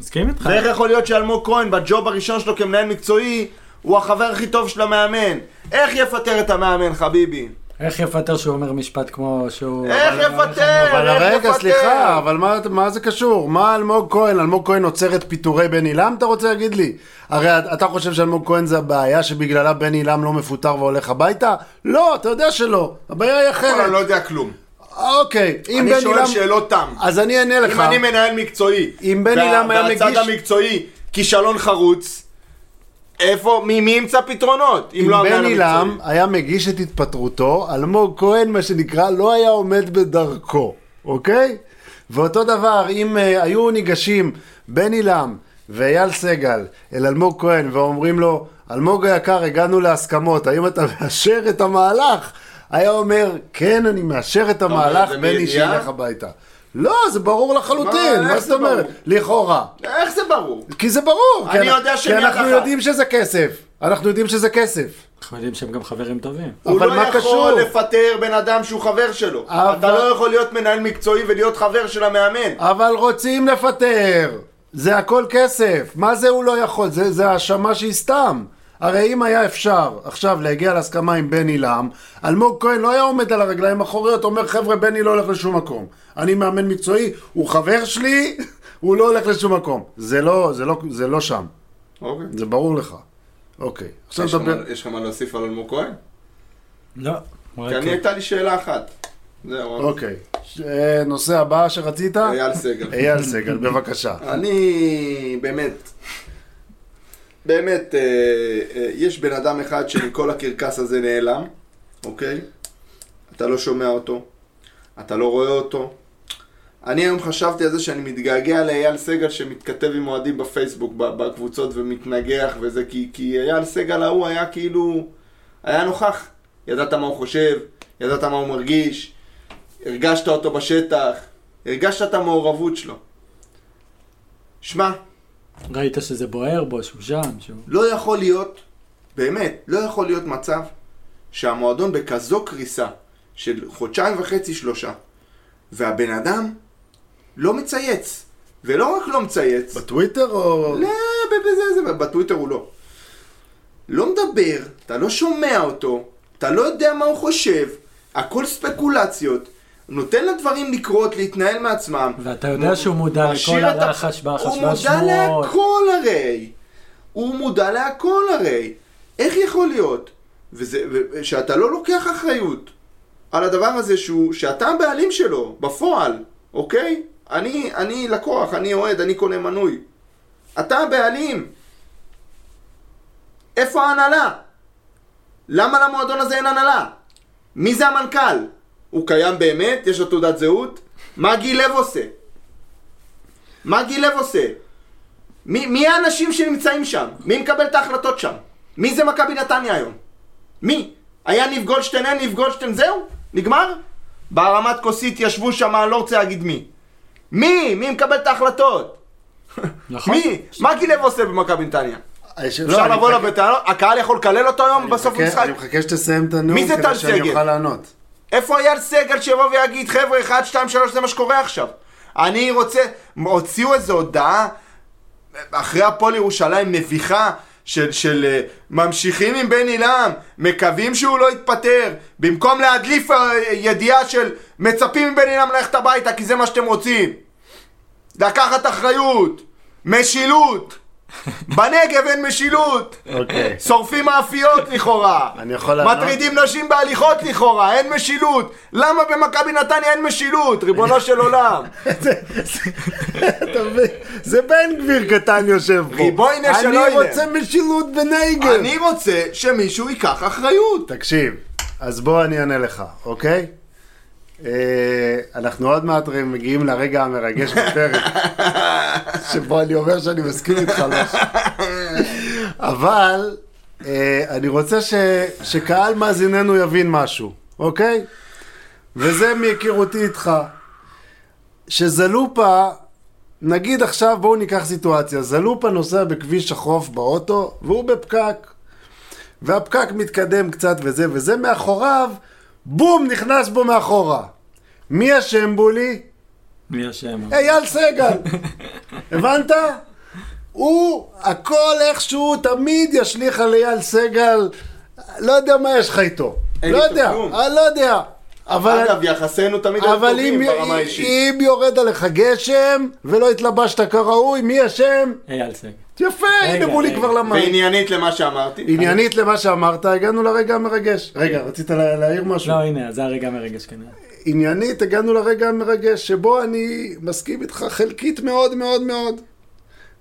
מסכים איתך? ואיך יכול להיות שאלמוג כהן, בג'וב הראשון שלו כמנהל מקצועי, הוא החבר הכי טוב של המאמן. איך יפטר את המאמן, חביבי? איך יפטר שהוא אומר משפט כמו שהוא... איך יפטר? אבל הרגע, סליחה, אבל מה זה קשור? מה אלמוג כהן? אלמוג כהן עוצר את פיטורי בני לם? אתה רוצה להגיד לי? הרי אתה חושב שאלמוג כהן זה הבעיה שבגללה בני לם לא מפוטר והולך הביתה? לא, אתה יודע שלא. הבעיה היא אחרת. אני לא יודע כלום. אוקיי. אני שואל שאלות תם. אז אני אענה לך. אם אני מנהל מקצועי, והצד המקצועי כישלון חרוץ, איפה, מי, מי ימצא פתרונות? אם בני לם היה מגיש את התפטרותו, אלמוג כהן, מה שנקרא, לא היה עומד בדרכו, אוקיי? ואותו דבר, אם uh, היו ניגשים בני לם ואייל סגל אל אלמוג כהן ואומרים לו, אלמוג היקר, הגענו להסכמות, האם אתה מאשר את המהלך? היה אומר, כן, אני מאשר את המהלך, בני שילך הביתה. לא, זה ברור לחלוטין, מה זאת אומרת? לכאורה. איך זה ברור? כי זה ברור, כי אנחנו יודעים שזה כסף. אנחנו יודעים שזה כסף. אנחנו יודעים שהם גם חברים טובים. הוא לא יכול לפטר בן אדם שהוא חבר שלו. אתה לא יכול להיות מנהל מקצועי ולהיות חבר של המאמן. אבל רוצים לפטר. זה הכל כסף. מה זה הוא לא יכול? זה האשמה שהיא סתם. הרי אם היה אפשר עכשיו להגיע להסכמה עם בני לם, אלמוג כהן לא היה עומד על הרגליים אחוריות, אומר חבר'ה בני לא הולך לשום מקום, אני מאמן מקצועי, הוא חבר שלי, הוא לא הולך לשום מקום. זה לא, זה לא, זה לא שם. אוקיי. זה ברור לך. אוקיי. עכשיו דבר... יש לך מה להוסיף על אלמוג כהן? לא. כי אני הייתה לי שאלה אחת. זהו. אוקיי. נושא הבא שרצית? אייל סגל. אייל סגל, בבקשה. אני באמת... באמת, אה, אה, יש בן אדם אחד שמכל הקרקס הזה נעלם, אוקיי? אתה לא שומע אותו, אתה לא רואה אותו. אני היום חשבתי על זה שאני מתגעגע לאייל סגל שמתכתב עם מועדים בפייסבוק, בקבוצות ומתנגח וזה, כי, כי אייל סגל ההוא היה כאילו, היה נוכח. ידעת מה הוא חושב, ידעת מה הוא מרגיש, הרגשת אותו בשטח, הרגשת את המעורבות שלו. שמע. ראית שזה בוער בו, שהוא שם, שהוא... לא יכול להיות, באמת, לא יכול להיות מצב שהמועדון בכזו קריסה של חודשיים וחצי שלושה, והבן אדם לא מצייץ, ולא רק לא מצייץ. בטוויטר או... לא, בזה, בטוויטר הוא לא. לא מדבר, אתה לא שומע אותו, אתה לא יודע מה הוא חושב, הכל ספקולציות. נותן לדברים לקרות, להתנהל מעצמם. ואתה יודע שהוא מודע לכל הרחש והחשש והשמועות. הוא מודע להכל הרי. הוא מודע להכל הרי. איך יכול להיות? וזה, שאתה לא לוקח אחריות על הדבר הזה שהוא, שאתה הבעלים שלו, בפועל, אוקיי? אני, אני לקוח, אני אוהד, אני קונה מנוי. אתה הבעלים. איפה ההנהלה? למה למועדון הזה אין הנהלה? מי זה המנכ"ל? הוא קיים באמת? יש לו תעודת זהות? מה גיל לב עושה? מה גיל לב עושה? מי, מי האנשים שנמצאים שם? מי מקבל את ההחלטות שם? מי זה מכבי נתניה היום? מי? היה ניב גולדשטיין, אין ניב גולדשטיין, זהו? נגמר? בהרמת כוסית ישבו שם, אני לא רוצה להגיד מי. מי? מי מקבל את ההחלטות? נכון. מי? מה גיל לב עושה במכבי נתניה? אפשר לבוא לו בטענות? הקהל יכול לקלל אותו היום בסוף המשחק? אני מחכה שתסיים את הנאום כדי שאני אוכל לענות. איפה אייל סגל שיבוא ויגיד, חבר'ה, אחת, שתיים, שלוש, זה מה שקורה עכשיו. אני רוצה, הוציאו איזו הודעה, אחרי הפועל ירושלים, מביכה, של, של uh, ממשיכים עם בני לם, מקווים שהוא לא יתפטר, במקום להדליף ידיעה של, מצפים עם בני לם ללכת הביתה, כי זה מה שאתם רוצים. לקחת אחריות, משילות. בנגב אין משילות, שורפים מאפיות לכאורה, מטרידים נשים בהליכות לכאורה, אין משילות. למה במכבי נתניה אין משילות, ריבונו של עולם? זה בן גביר קטן יושב פה. אני רוצה משילות בנגב. אני רוצה שמישהו ייקח אחריות. תקשיב, אז בוא אני אענה לך, אוקיי? אנחנו עוד מעט מגיעים לרגע המרגש בפרק שבו אני אומר שאני מסכים איתך, אבל אני רוצה שקהל מאזיננו יבין משהו, אוקיי? וזה מהיכרותי איתך, שזלופה, נגיד עכשיו בואו ניקח סיטואציה, זלופה נוסע בכביש החוף באוטו והוא בפקק, והפקק מתקדם קצת וזה וזה, מאחוריו בום, נכנס בו מאחורה. מי אשם בולי? מי אשם? אייל סגל. הבנת? הוא, הכל איכשהו, תמיד ישליך על אייל סגל. לא יודע מה יש לך איתו. לא יודע, לא יודע. אגב, יחסנו תמיד הטובים ברמה האישית. אם יורד עליך גשם ולא התלבשת כראוי, מי השם? אייל סגל. יפה, הנה בולי כבר למד. ועניינית למה שאמרתי. עניינית למה שאמרת, הגענו לרגע המרגש. רגע, רצית להעיר משהו? לא, הנה, זה הרגע המרגש כנראה. עניינית, הגענו לרגע המרגש, שבו אני מסכים איתך חלקית מאוד מאוד מאוד.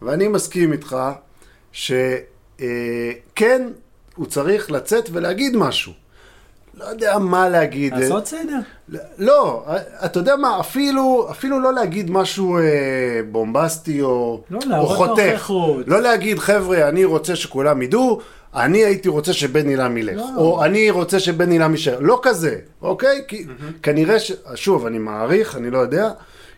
ואני מסכים איתך שכן, הוא צריך לצאת ולהגיד משהו. לא יודע מה להגיד. לעשות סדר? לא, אתה יודע מה, אפילו, אפילו לא להגיד משהו אה, בומבסטי או, לא, או חותך. לא להגיד, חבר'ה, אני רוצה שכולם ידעו, אני הייתי רוצה שבני להם ילך. לא. או אני רוצה שבני להם יישאר. לא כזה, אוקיי? כי, mm-hmm. כנראה, ש... שוב, אני מעריך, אני לא יודע,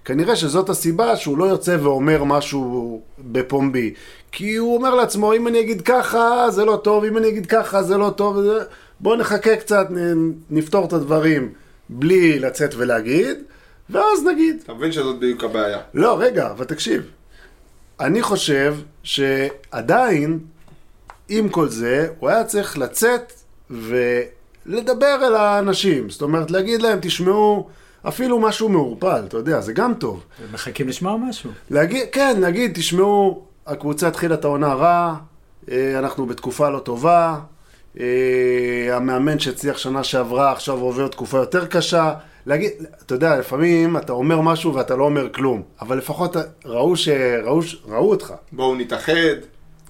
כנראה שזאת הסיבה שהוא לא יוצא ואומר משהו בפומבי. כי הוא אומר לעצמו, אם אני אגיד ככה, זה לא טוב, אם אני אגיד ככה, זה לא טוב, זה... בואו נחכה קצת, נפתור את הדברים בלי לצאת ולהגיד, ואז נגיד. אתה מבין שזאת בדיוק הבעיה. לא, רגע, אבל תקשיב. אני חושב שעדיין, עם כל זה, הוא היה צריך לצאת ולדבר אל האנשים. זאת אומרת, להגיד להם, תשמעו אפילו משהו מאורפל, אתה יודע, זה גם טוב. מחכים לשמוע משהו. להגיד, כן, להגיד, תשמעו, הקבוצה התחילה את העונה רע, אנחנו בתקופה לא טובה, המאמן שהצליח שנה שעברה עכשיו עובר תקופה יותר קשה. להגיד, אתה יודע, לפעמים אתה אומר משהו ואתה לא אומר כלום, אבל לפחות ראו שראו ראו אותך. בואו נתאחד.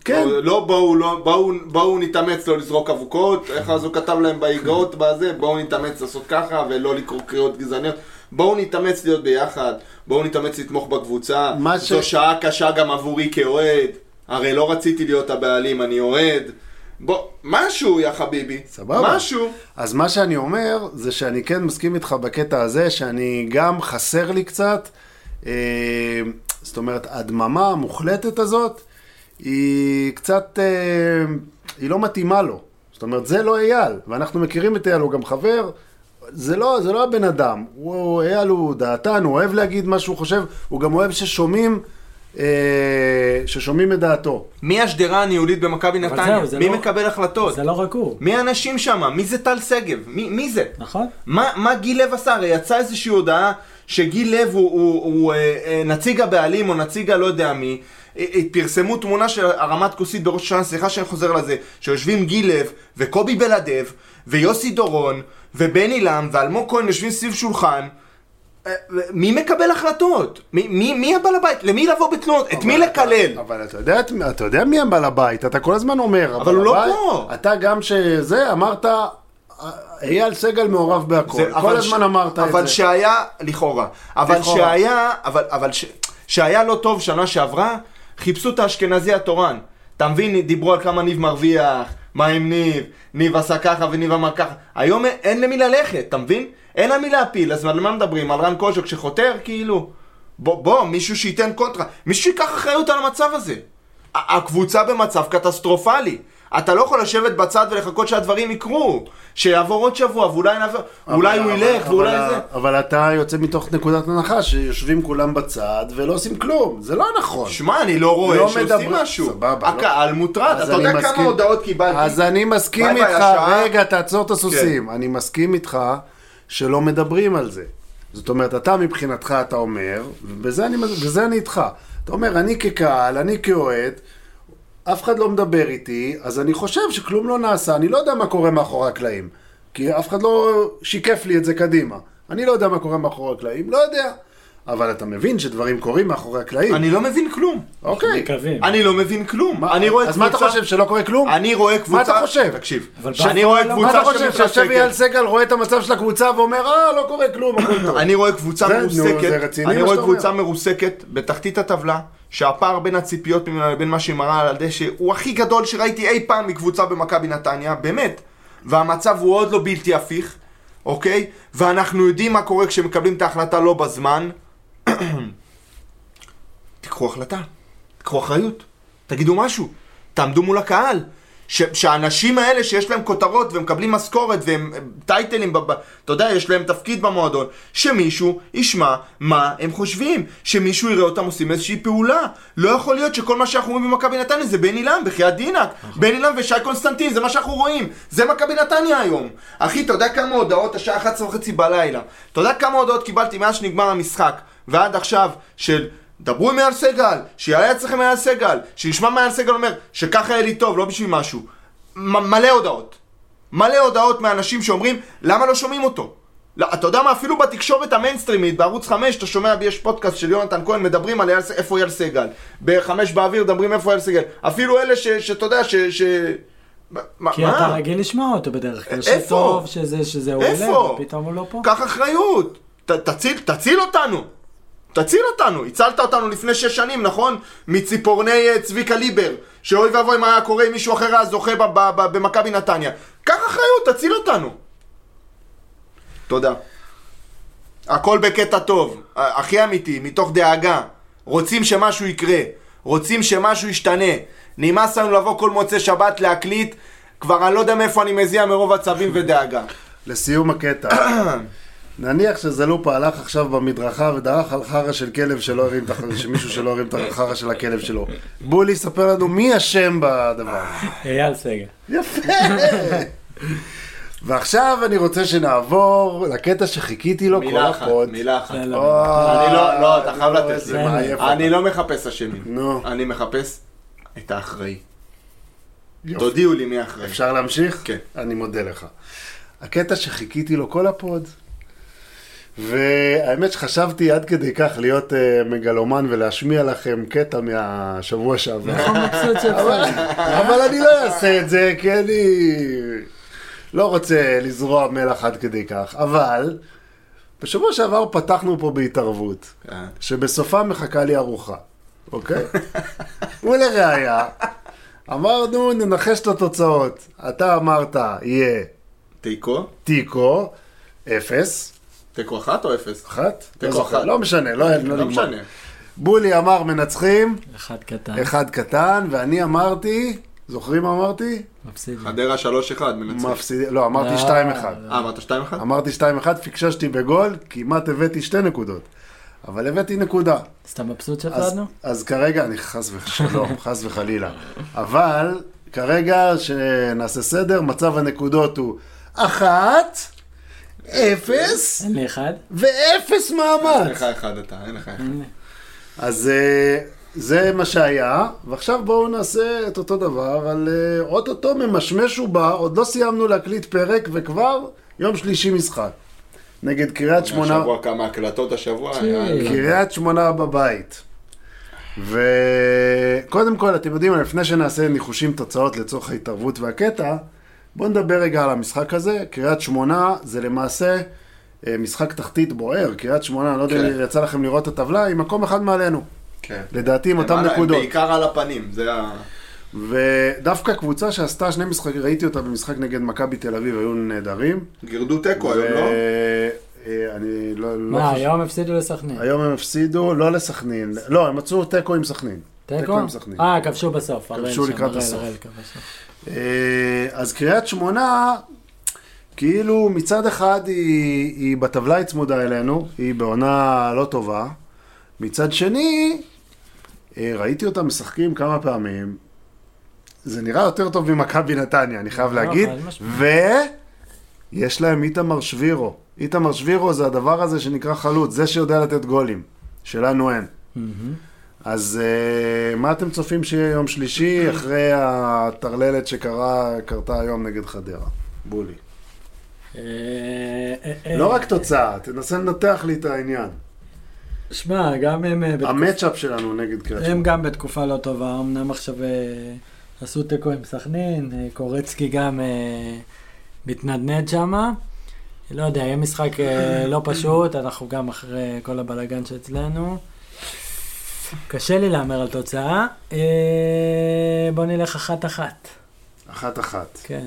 כן. לא בואו, לא, בואו, בואו נתאמץ לא לזרוק אבוקות, איך אז הוא כתב להם בהיגעות בזה, בואו נתאמץ לעשות ככה ולא לקרוא קריאות גזעניות. בואו נתאמץ להיות ביחד, בואו נתאמץ לתמוך בקבוצה. זו שעה קשה גם עבורי כאוהד, הרי לא רציתי להיות הבעלים, אני אוהד. בוא, משהו יא חביבי, סבבה. משהו. אז מה שאני אומר זה שאני כן מסכים איתך בקטע הזה, שאני גם חסר לי קצת, אה, זאת אומרת, הדממה המוחלטת הזאת, היא קצת, אה, היא לא מתאימה לו. זאת אומרת, זה לא אייל, ואנחנו מכירים את אייל, הוא גם חבר, זה לא, זה לא הבן אדם. הוא, אייל הוא דעתן, הוא אוהב להגיד מה שהוא חושב, הוא גם אוהב ששומעים, ששומעים את דעתו. מי השדרה הניהולית במכבי נתניה? מי מקבל החלטות? זה לא רק הוא. מי האנשים שם? מי זה טל סגב? מי זה? נכון. מה גיל לב עשה? הרי יצא איזושהי הודעה שגיל לב הוא נציג הבעלים או נציג הלא יודע מי. פרסמו תמונה של הרמת כוסית בראש השנה, סליחה שאני חוזר לזה, שיושבים גיל לב וקובי בלדב ויוסי דורון ובני לם ואלמוג כהן יושבים סביב שולחן. מי מקבל החלטות? מי, מי, מי הבעל הבית? למי לבוא בתלונות? את מי לקלל? אבל אתה יודע, אתה יודע מי הבעל הבית, אתה כל הזמן אומר. אבל הוא לא פה. אתה גם שזה אמרת, אייל סגל מעורב בהכל. כל הזמן אמרת את זה. אבל שהיה, לכאורה, אבל שהיה, אבל שהיה לא טוב שנה שעברה, חיפשו את האשכנזי התורן. אתה מבין, דיברו על כמה ניב מרוויח, מה עם ניב, ניב עשה ככה וניב אמר ככה. היום אין למי ללכת, אתה מבין? אין למי להפיל, אז מה מדברים? על רן קוז'וק שחותר, כאילו? בוא, בוא, מישהו שייתן קונטרה, מישהו שיקח אחריות על המצב הזה. הקבוצה במצב קטסטרופלי. אתה לא יכול לשבת בצד ולחכות שהדברים יקרו, שיעבור עוד שבוע, ואולי נעבור, אולי הוא ילך, ואולי זה. אבל אתה יוצא מתוך נקודת הנחה שיושבים כולם בצד ולא עושים כלום. זה לא נכון. שמע, אני לא רואה שעושים משהו. הקהל מוטרד. אתה יודע כמה הודעות קיבלתי? אז אני מסכים איתך. רגע, תעצור את הסוסים. אני מסכים איתך שלא מדברים על זה. זאת אומרת, אתה מבחינתך אתה אומר, ובזה אני, בזה אני איתך. אתה אומר, אני כקהל, אני כאוהד, אף אחד לא מדבר איתי, אז אני חושב שכלום לא נעשה, אני לא יודע מה קורה מאחורי הקלעים, כי אף אחד לא שיקף לי את זה קדימה. אני לא יודע מה קורה מאחורי הקלעים, לא יודע. אבל אתה מבין שדברים קורים מאחורי הקלעים. אני לא מבין כלום. אוקיי. אני לא מבין כלום. אז מה אתה חושב, שלא קורה כלום? אני רואה קבוצה... מה אתה חושב? תקשיב. שאני רואה קבוצה... מה אתה חושב, שעכשיו אייל סגל רואה את המצב של הקבוצה ואומר, אה, לא קורה כלום, הכל טוב. אני רואה קבוצה מרוסקת, אני רואה קבוצה מרוסקת בתחתית הטבלה, שהפער בין הציפיות בין מה שהיא מראה על הדשא, הוא הכי גדול שראיתי אי פעם מקבוצה במכבי נתניה, באמת. והמצב הוא עוד לא בלתי הפיך, אוקיי? ואנחנו יודעים מה קורה כשמקבלים את ההחלטה לא בזמן. תקחו החלטה, תקחו אחריות, תגידו משהו, תעמדו מול הקהל, שהאנשים האלה שיש להם כותרות ומקבלים משכורת והם טייטלים, אתה יודע, יש להם תפקיד במועדון, שמישהו ישמע מה הם חושבים, שמישהו יראה אותם עושים איזושהי פעולה. לא יכול להיות שכל מה שאנחנו רואים במכבי נתניה זה בני לם, בחיית דינק, בני לם ושי קונסטנטין, זה מה שאנחנו רואים, זה מכבי נתניה היום. אחי, אתה יודע כמה הודעות, השעה אחת עשרה וחצי בלילה, אתה יודע כמה הודעות קיבלתי מאז שנגמר המשחק ועד עכשיו של דברו עם אייל סגל, שיעלה אצלכם אייל סגל, שישמע מה אייל סגל אומר, שככה היה לי טוב, לא בשביל משהו. מ- מלא הודעות. מלא הודעות מאנשים שאומרים, למה לא שומעים אותו? לא, אתה יודע מה, אפילו בתקשורת המיינסטרימית, בערוץ חמש, אתה שומע, יש פודקאסט של יונתן כהן, מדברים על איפה אייל סגל. בחמש באוויר, מדברים איפה אייל סגל. אפילו אלה ש- שאתה יודע, ש... ש- כי מה? אתה רגיל לשמוע אותו בדרך כלל, שטוב, שזה, שזה עולה, ופתאום הוא לא פה. כך אחריות. ת- תציל, תציל אותנו. תציל אותנו, הצלת אותנו לפני שש שנים, נכון? מציפורני צבי קליבר, שאוי ואבוי אם היה קורה עם מישהו אחר היה זוכה במכבי נתניה. קח אחריות, תציל אותנו. תודה. הכל בקטע טוב, הכי אמיתי, מתוך דאגה. רוצים שמשהו יקרה, רוצים שמשהו ישתנה. נמאס לנו לבוא כל מוצא שבת להקליט, כבר אני לא יודע מאיפה אני מזיע מרוב עצבים ודאגה. לסיום הקטע. נניח שזלופה הלך עכשיו במדרכה ודרך על חרה של כלב שלא הרים את החרה, שמישהו שלא הרים את החרה של הכלב שלו. בולי, ספר לנו מי השם בדבר. אייל סגל. יפה! ועכשיו אני רוצה שנעבור לקטע שחיכיתי לו כל הפוד. מילה אחת, מילה אחת. אני לא, לא, אתה חייב לתת לי. אני לא מחפש אשמים. נו. אני מחפש את האחראי. תודיעו לי מי האחראי. אפשר להמשיך? כן. אני מודה לך. הקטע שחיכיתי לו כל הפוד. והאמת שחשבתי עד כדי כך להיות מגלומן ולהשמיע לכם קטע מהשבוע שעבר. אבל אני לא אעשה את זה, כי אני לא רוצה לזרוע מלח עד כדי כך. אבל בשבוע שעבר פתחנו פה בהתערבות, שבסופה מחכה לי ארוחה. אוקיי? ולראיה, אמרנו ננחש את התוצאות. אתה אמרת, יהיה... תיקו. תיקו, אפס. תקו אחת או אפס? אחת? תקו אחת. לא משנה, לא נגמר. בולי אמר מנצחים. אחד קטן. אחד קטן, ואני אמרתי, זוכרים מה אמרתי? מפסידים. חדרה שלוש אחד מנצחים. מפסידים, לא, אמרתי שתיים אחד. אה, אמרת שתיים אחד? אמרתי שתיים אחד, פקששתי בגול, כמעט הבאתי שתי נקודות. אבל הבאתי נקודה. אז אתה מבסוט שפלדנו? אז כרגע, אני חס ושלום, חס וחלילה. אבל כרגע שנעשה סדר, מצב הנקודות הוא אחת, אפס, אין לי אחד, ואפס מעמד. אין לך אחד אתה, אין לך אחד. אז זה מה שהיה, ועכשיו בואו נעשה את אותו דבר, על עוד אותו ממשמש ובא, עוד לא סיימנו להקליט פרק, וכבר יום שלישי משחק. נגד קריית שמונה. השבוע כמה הקלטות השבוע. קריית שמונה בבית. וקודם כל, אתם יודעים, לפני שנעשה ניחושים תוצאות לצורך ההתערבות והקטע, בואו נדבר רגע על המשחק הזה. קריית שמונה זה למעשה משחק תחתית בוער. קריית שמונה, אני לא יודע, יצא לכם לראות את הטבלה, היא מקום אחד מעלינו. לדעתי עם אותם נקודות. בעיקר על הפנים, זה ה... ודווקא קבוצה שעשתה שני משחקים, ראיתי אותה במשחק נגד מכבי תל אביב, היו נהדרים. גירדו תיקו היום, לא? אני לא... מה, היום הפסידו לסכנין. היום הם הפסידו, לא לסכנין. לא, הם מצאו תיקו עם סכנין. תיקו? אה, כבשו בסוף. כבשו לקראת הסוף. אז קריית שמונה, כאילו מצד אחד היא, היא בטבלה הצמודה אלינו, היא בעונה לא טובה. מצד שני, ראיתי אותה משחקים כמה פעמים. זה נראה יותר טוב ממכבי נתניה, אני חייב להגיד. ויש להם איתמר שבירו. איתמר שבירו זה הדבר הזה שנקרא חלוץ, זה שיודע לתת גולים. שלנו אין. אז מה אתם צופים שיהיה יום שלישי אחרי התרללת שקרתה היום נגד חדרה? בולי. לא רק תוצאה, תנסה לנתח לי את העניין. שמע, גם הם... המאץ'אפ שלנו נגד קריית שמונה. הם גם בתקופה לא טובה, אמנם עכשיו עשו תיקו עם סכנין, קורצקי גם מתנדנד שמה. לא יודע, יהיה משחק לא פשוט, אנחנו גם אחרי כל הבלגן שאצלנו. קשה לי לאמר על תוצאה, בוא נלך אחת אחת. אחת אחת. כן.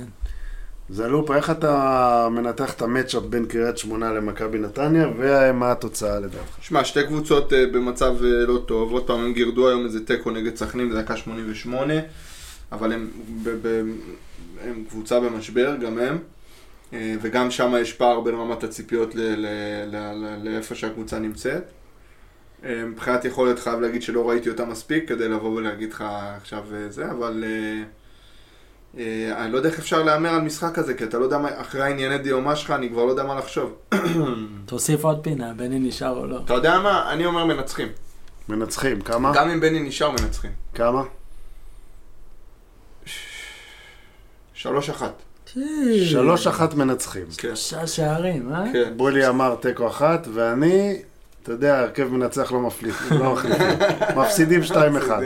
זלופה, איך אתה מנתח את המאץ'אפ בין קריית שמונה למכבי נתניה, ומה התוצאה לדעתך? שמע, שתי קבוצות במצב לא טוב, עוד פעם הם גירדו היום איזה תיקו נגד סכנין, זה דקה שמונים ושמונה, אבל הם, ב- ב- הם קבוצה במשבר, גם הם, וגם שם יש פער בין רמת הציפיות ל- ל- ל- לאיפה שהקבוצה נמצאת. מבחינת יכולת חייב להגיד שלא ראיתי אותה מספיק כדי לבוא ולהגיד לך עכשיו זה, אבל אני לא יודע איך אפשר להאמר על משחק הזה, כי אתה לא יודע מה, אחרי הענייני דיומה שלך אני כבר לא יודע מה לחשוב. תוסיף עוד פינה, בני נשאר או לא? אתה יודע מה? אני אומר מנצחים. מנצחים, כמה? גם אם בני נשאר מנצחים. כמה? שלוש אחת. שלוש אחת מנצחים. שלושה שערים, אה? כן. בולי אמר תיקו אחת, ואני... אתה יודע, הרכב מנצח לא מפליף, לא מחליפים, מפסידים שתיים אחד.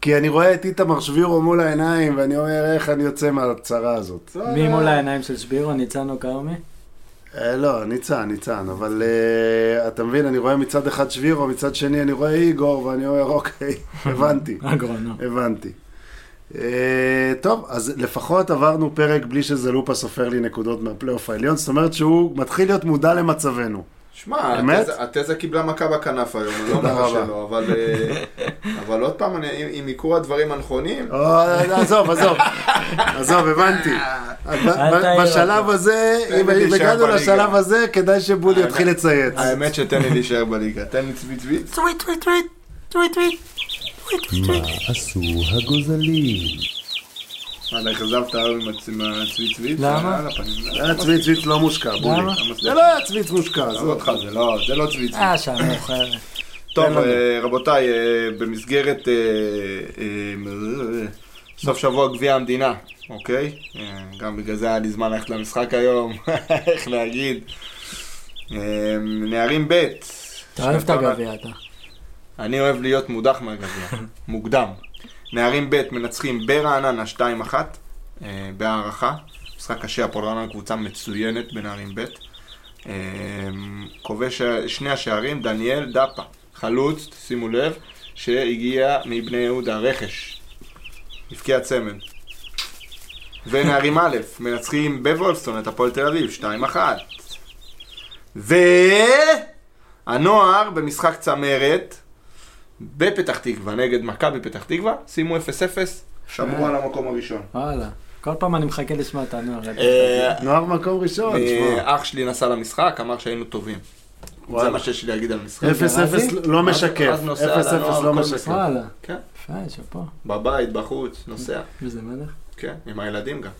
כי אני רואה את איתמר שבירו מול העיניים, ואני אומר איך אני יוצא מהצרה הזאת. מי מול העיניים של שבירו? ניצן או קרמי? לא, ניצן, ניצן, אבל אתה מבין, אני רואה מצד אחד שבירו, מצד שני אני רואה איגור, ואני אומר אוקיי, הבנתי, הבנתי. טוב, אז לפחות עברנו פרק בלי שזלופה סופר לי נקודות מהפלייאוף העליון, זאת אומרת שהוא מתחיל להיות מודע למצבנו. שמע, התזה קיבלה מכה בכנף היום, אני לא אומר שלא, אבל עוד פעם, עם עיקור הדברים הנכונים... עזוב, עזוב, עזוב, הבנתי. בשלב הזה, אם הגענו לשלב הזה, כדאי שבולי יתחיל לצייץ. האמת שתן לי להישאר בליגה, תן לי צבי צבי. צוי צוי צוי, צוי צוי, צוי צוי. מה עשו הגוזלים? על החזבת היום עם הצבי צביץ? למה? הצבי צביץ לא מושקע, בולי. זה לא היה צביץ מושקע. זה לא צבי צביץ. אה, שאני אוכרת. טוב, רבותיי, במסגרת סוף שבוע גביע המדינה, אוקיי? גם בגלל זה היה לי זמן ללכת למשחק היום, איך להגיד. נערים ב' אתה אוהב את הגביע, אתה. אני אוהב להיות מודח מהגביע, מוקדם. נערים ב' מנצחים ברעננה שתיים אחת אה, בהערכה. משחק קשה, הפועל רעננה קבוצה מצוינת בנערים ב'. אה, כובש שני השערים, דניאל דאפה, חלוץ, שימו לב, שהגיע מבני יהודה, רכש, נפקיע צמד. ונערים א' מנצחים בוולפסון את הפועל תל אביב, שתיים אחת. והנוער במשחק צמרת, בפתח תקווה, נגד מכבי פתח תקווה, שימו אפס אפס, שמרו על המקום הראשון. וואלה, כל פעם אני מחכה לשמוע את הנוער. נוער מקום ראשון, תשמע. אח שלי נסע למשחק, אמר שהיינו טובים. זה מה שיש לי להגיד על המשחק. אפס אפס לא משקף, אפס אפס לא משקף. וואלה, יפה, שפה. בבית, בחוץ, נוסע. וזה מלך? כן, עם הילדים גם.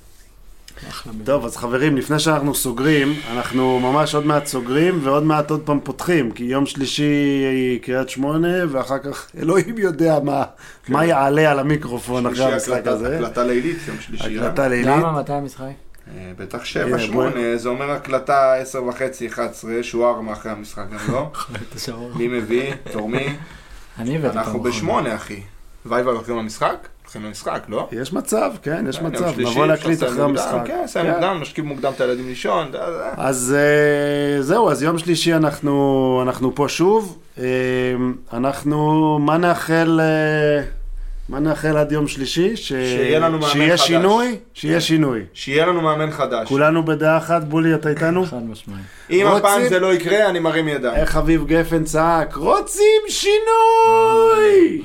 טוב, אז חברים, לפני שאנחנו סוגרים, אנחנו ממש עוד מעט סוגרים ועוד מעט עוד פעם פותחים, כי יום שלישי היא קריית שמונה, ואחר כך אלוהים יודע מה, כן. מה יעלה על המיקרופון אחרי המשחק הזה. הקלטה לילית, יום שלישי. הקלטה לילית. למה, מתי המשחק? בטח שבע, שמונה, זה אומר הקלטה עשר וחצי, אחת עשרה, שוער מאחרי המשחק, גם לא? מי מביא? תורמי? אני ואתה. אנחנו בשמונה, אחי. וייבר הולכים למשחק? הולכים למשחק, לא? יש מצב, כן, יש מצב. נבוא להקליט אחרי המשחק. כן, סיים מוקדם, נשכיב מוקדם את הילדים לישון. אז זהו, אז יום שלישי אנחנו פה שוב. אנחנו, מה נאחל... מה נאחל עד יום שלישי? שיהיה לנו מאמן חדש. שיהיה שינוי? שיהיה שינוי. שיהיה לנו מאמן חדש. כולנו בדעה אחת, בולי, אתה איתנו? חד משמעי. אם הפעם זה לא יקרה, אני מרים ידיים. איך אביב גפן צעק, רוצים שינוי!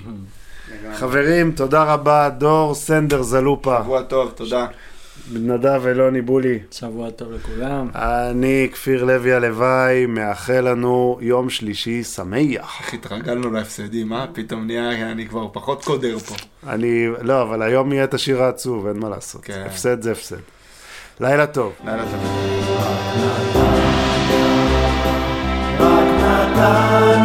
חברים, תודה רבה, דור סנדר זלופה. שבוע טוב, תודה. נדב אלוני בולי. שבוע טוב לכולם. אני, כפיר לוי הלוואי, מאחל לנו יום שלישי שמח. איך התרגלנו להפסדים, אה? פתאום נהיה, אני כבר פחות קודר פה. אני, לא, אבל היום יהיה את השיר העצוב, אין מה לעשות. כן. הפסד זה הפסד. לילה טוב. לילה טוב.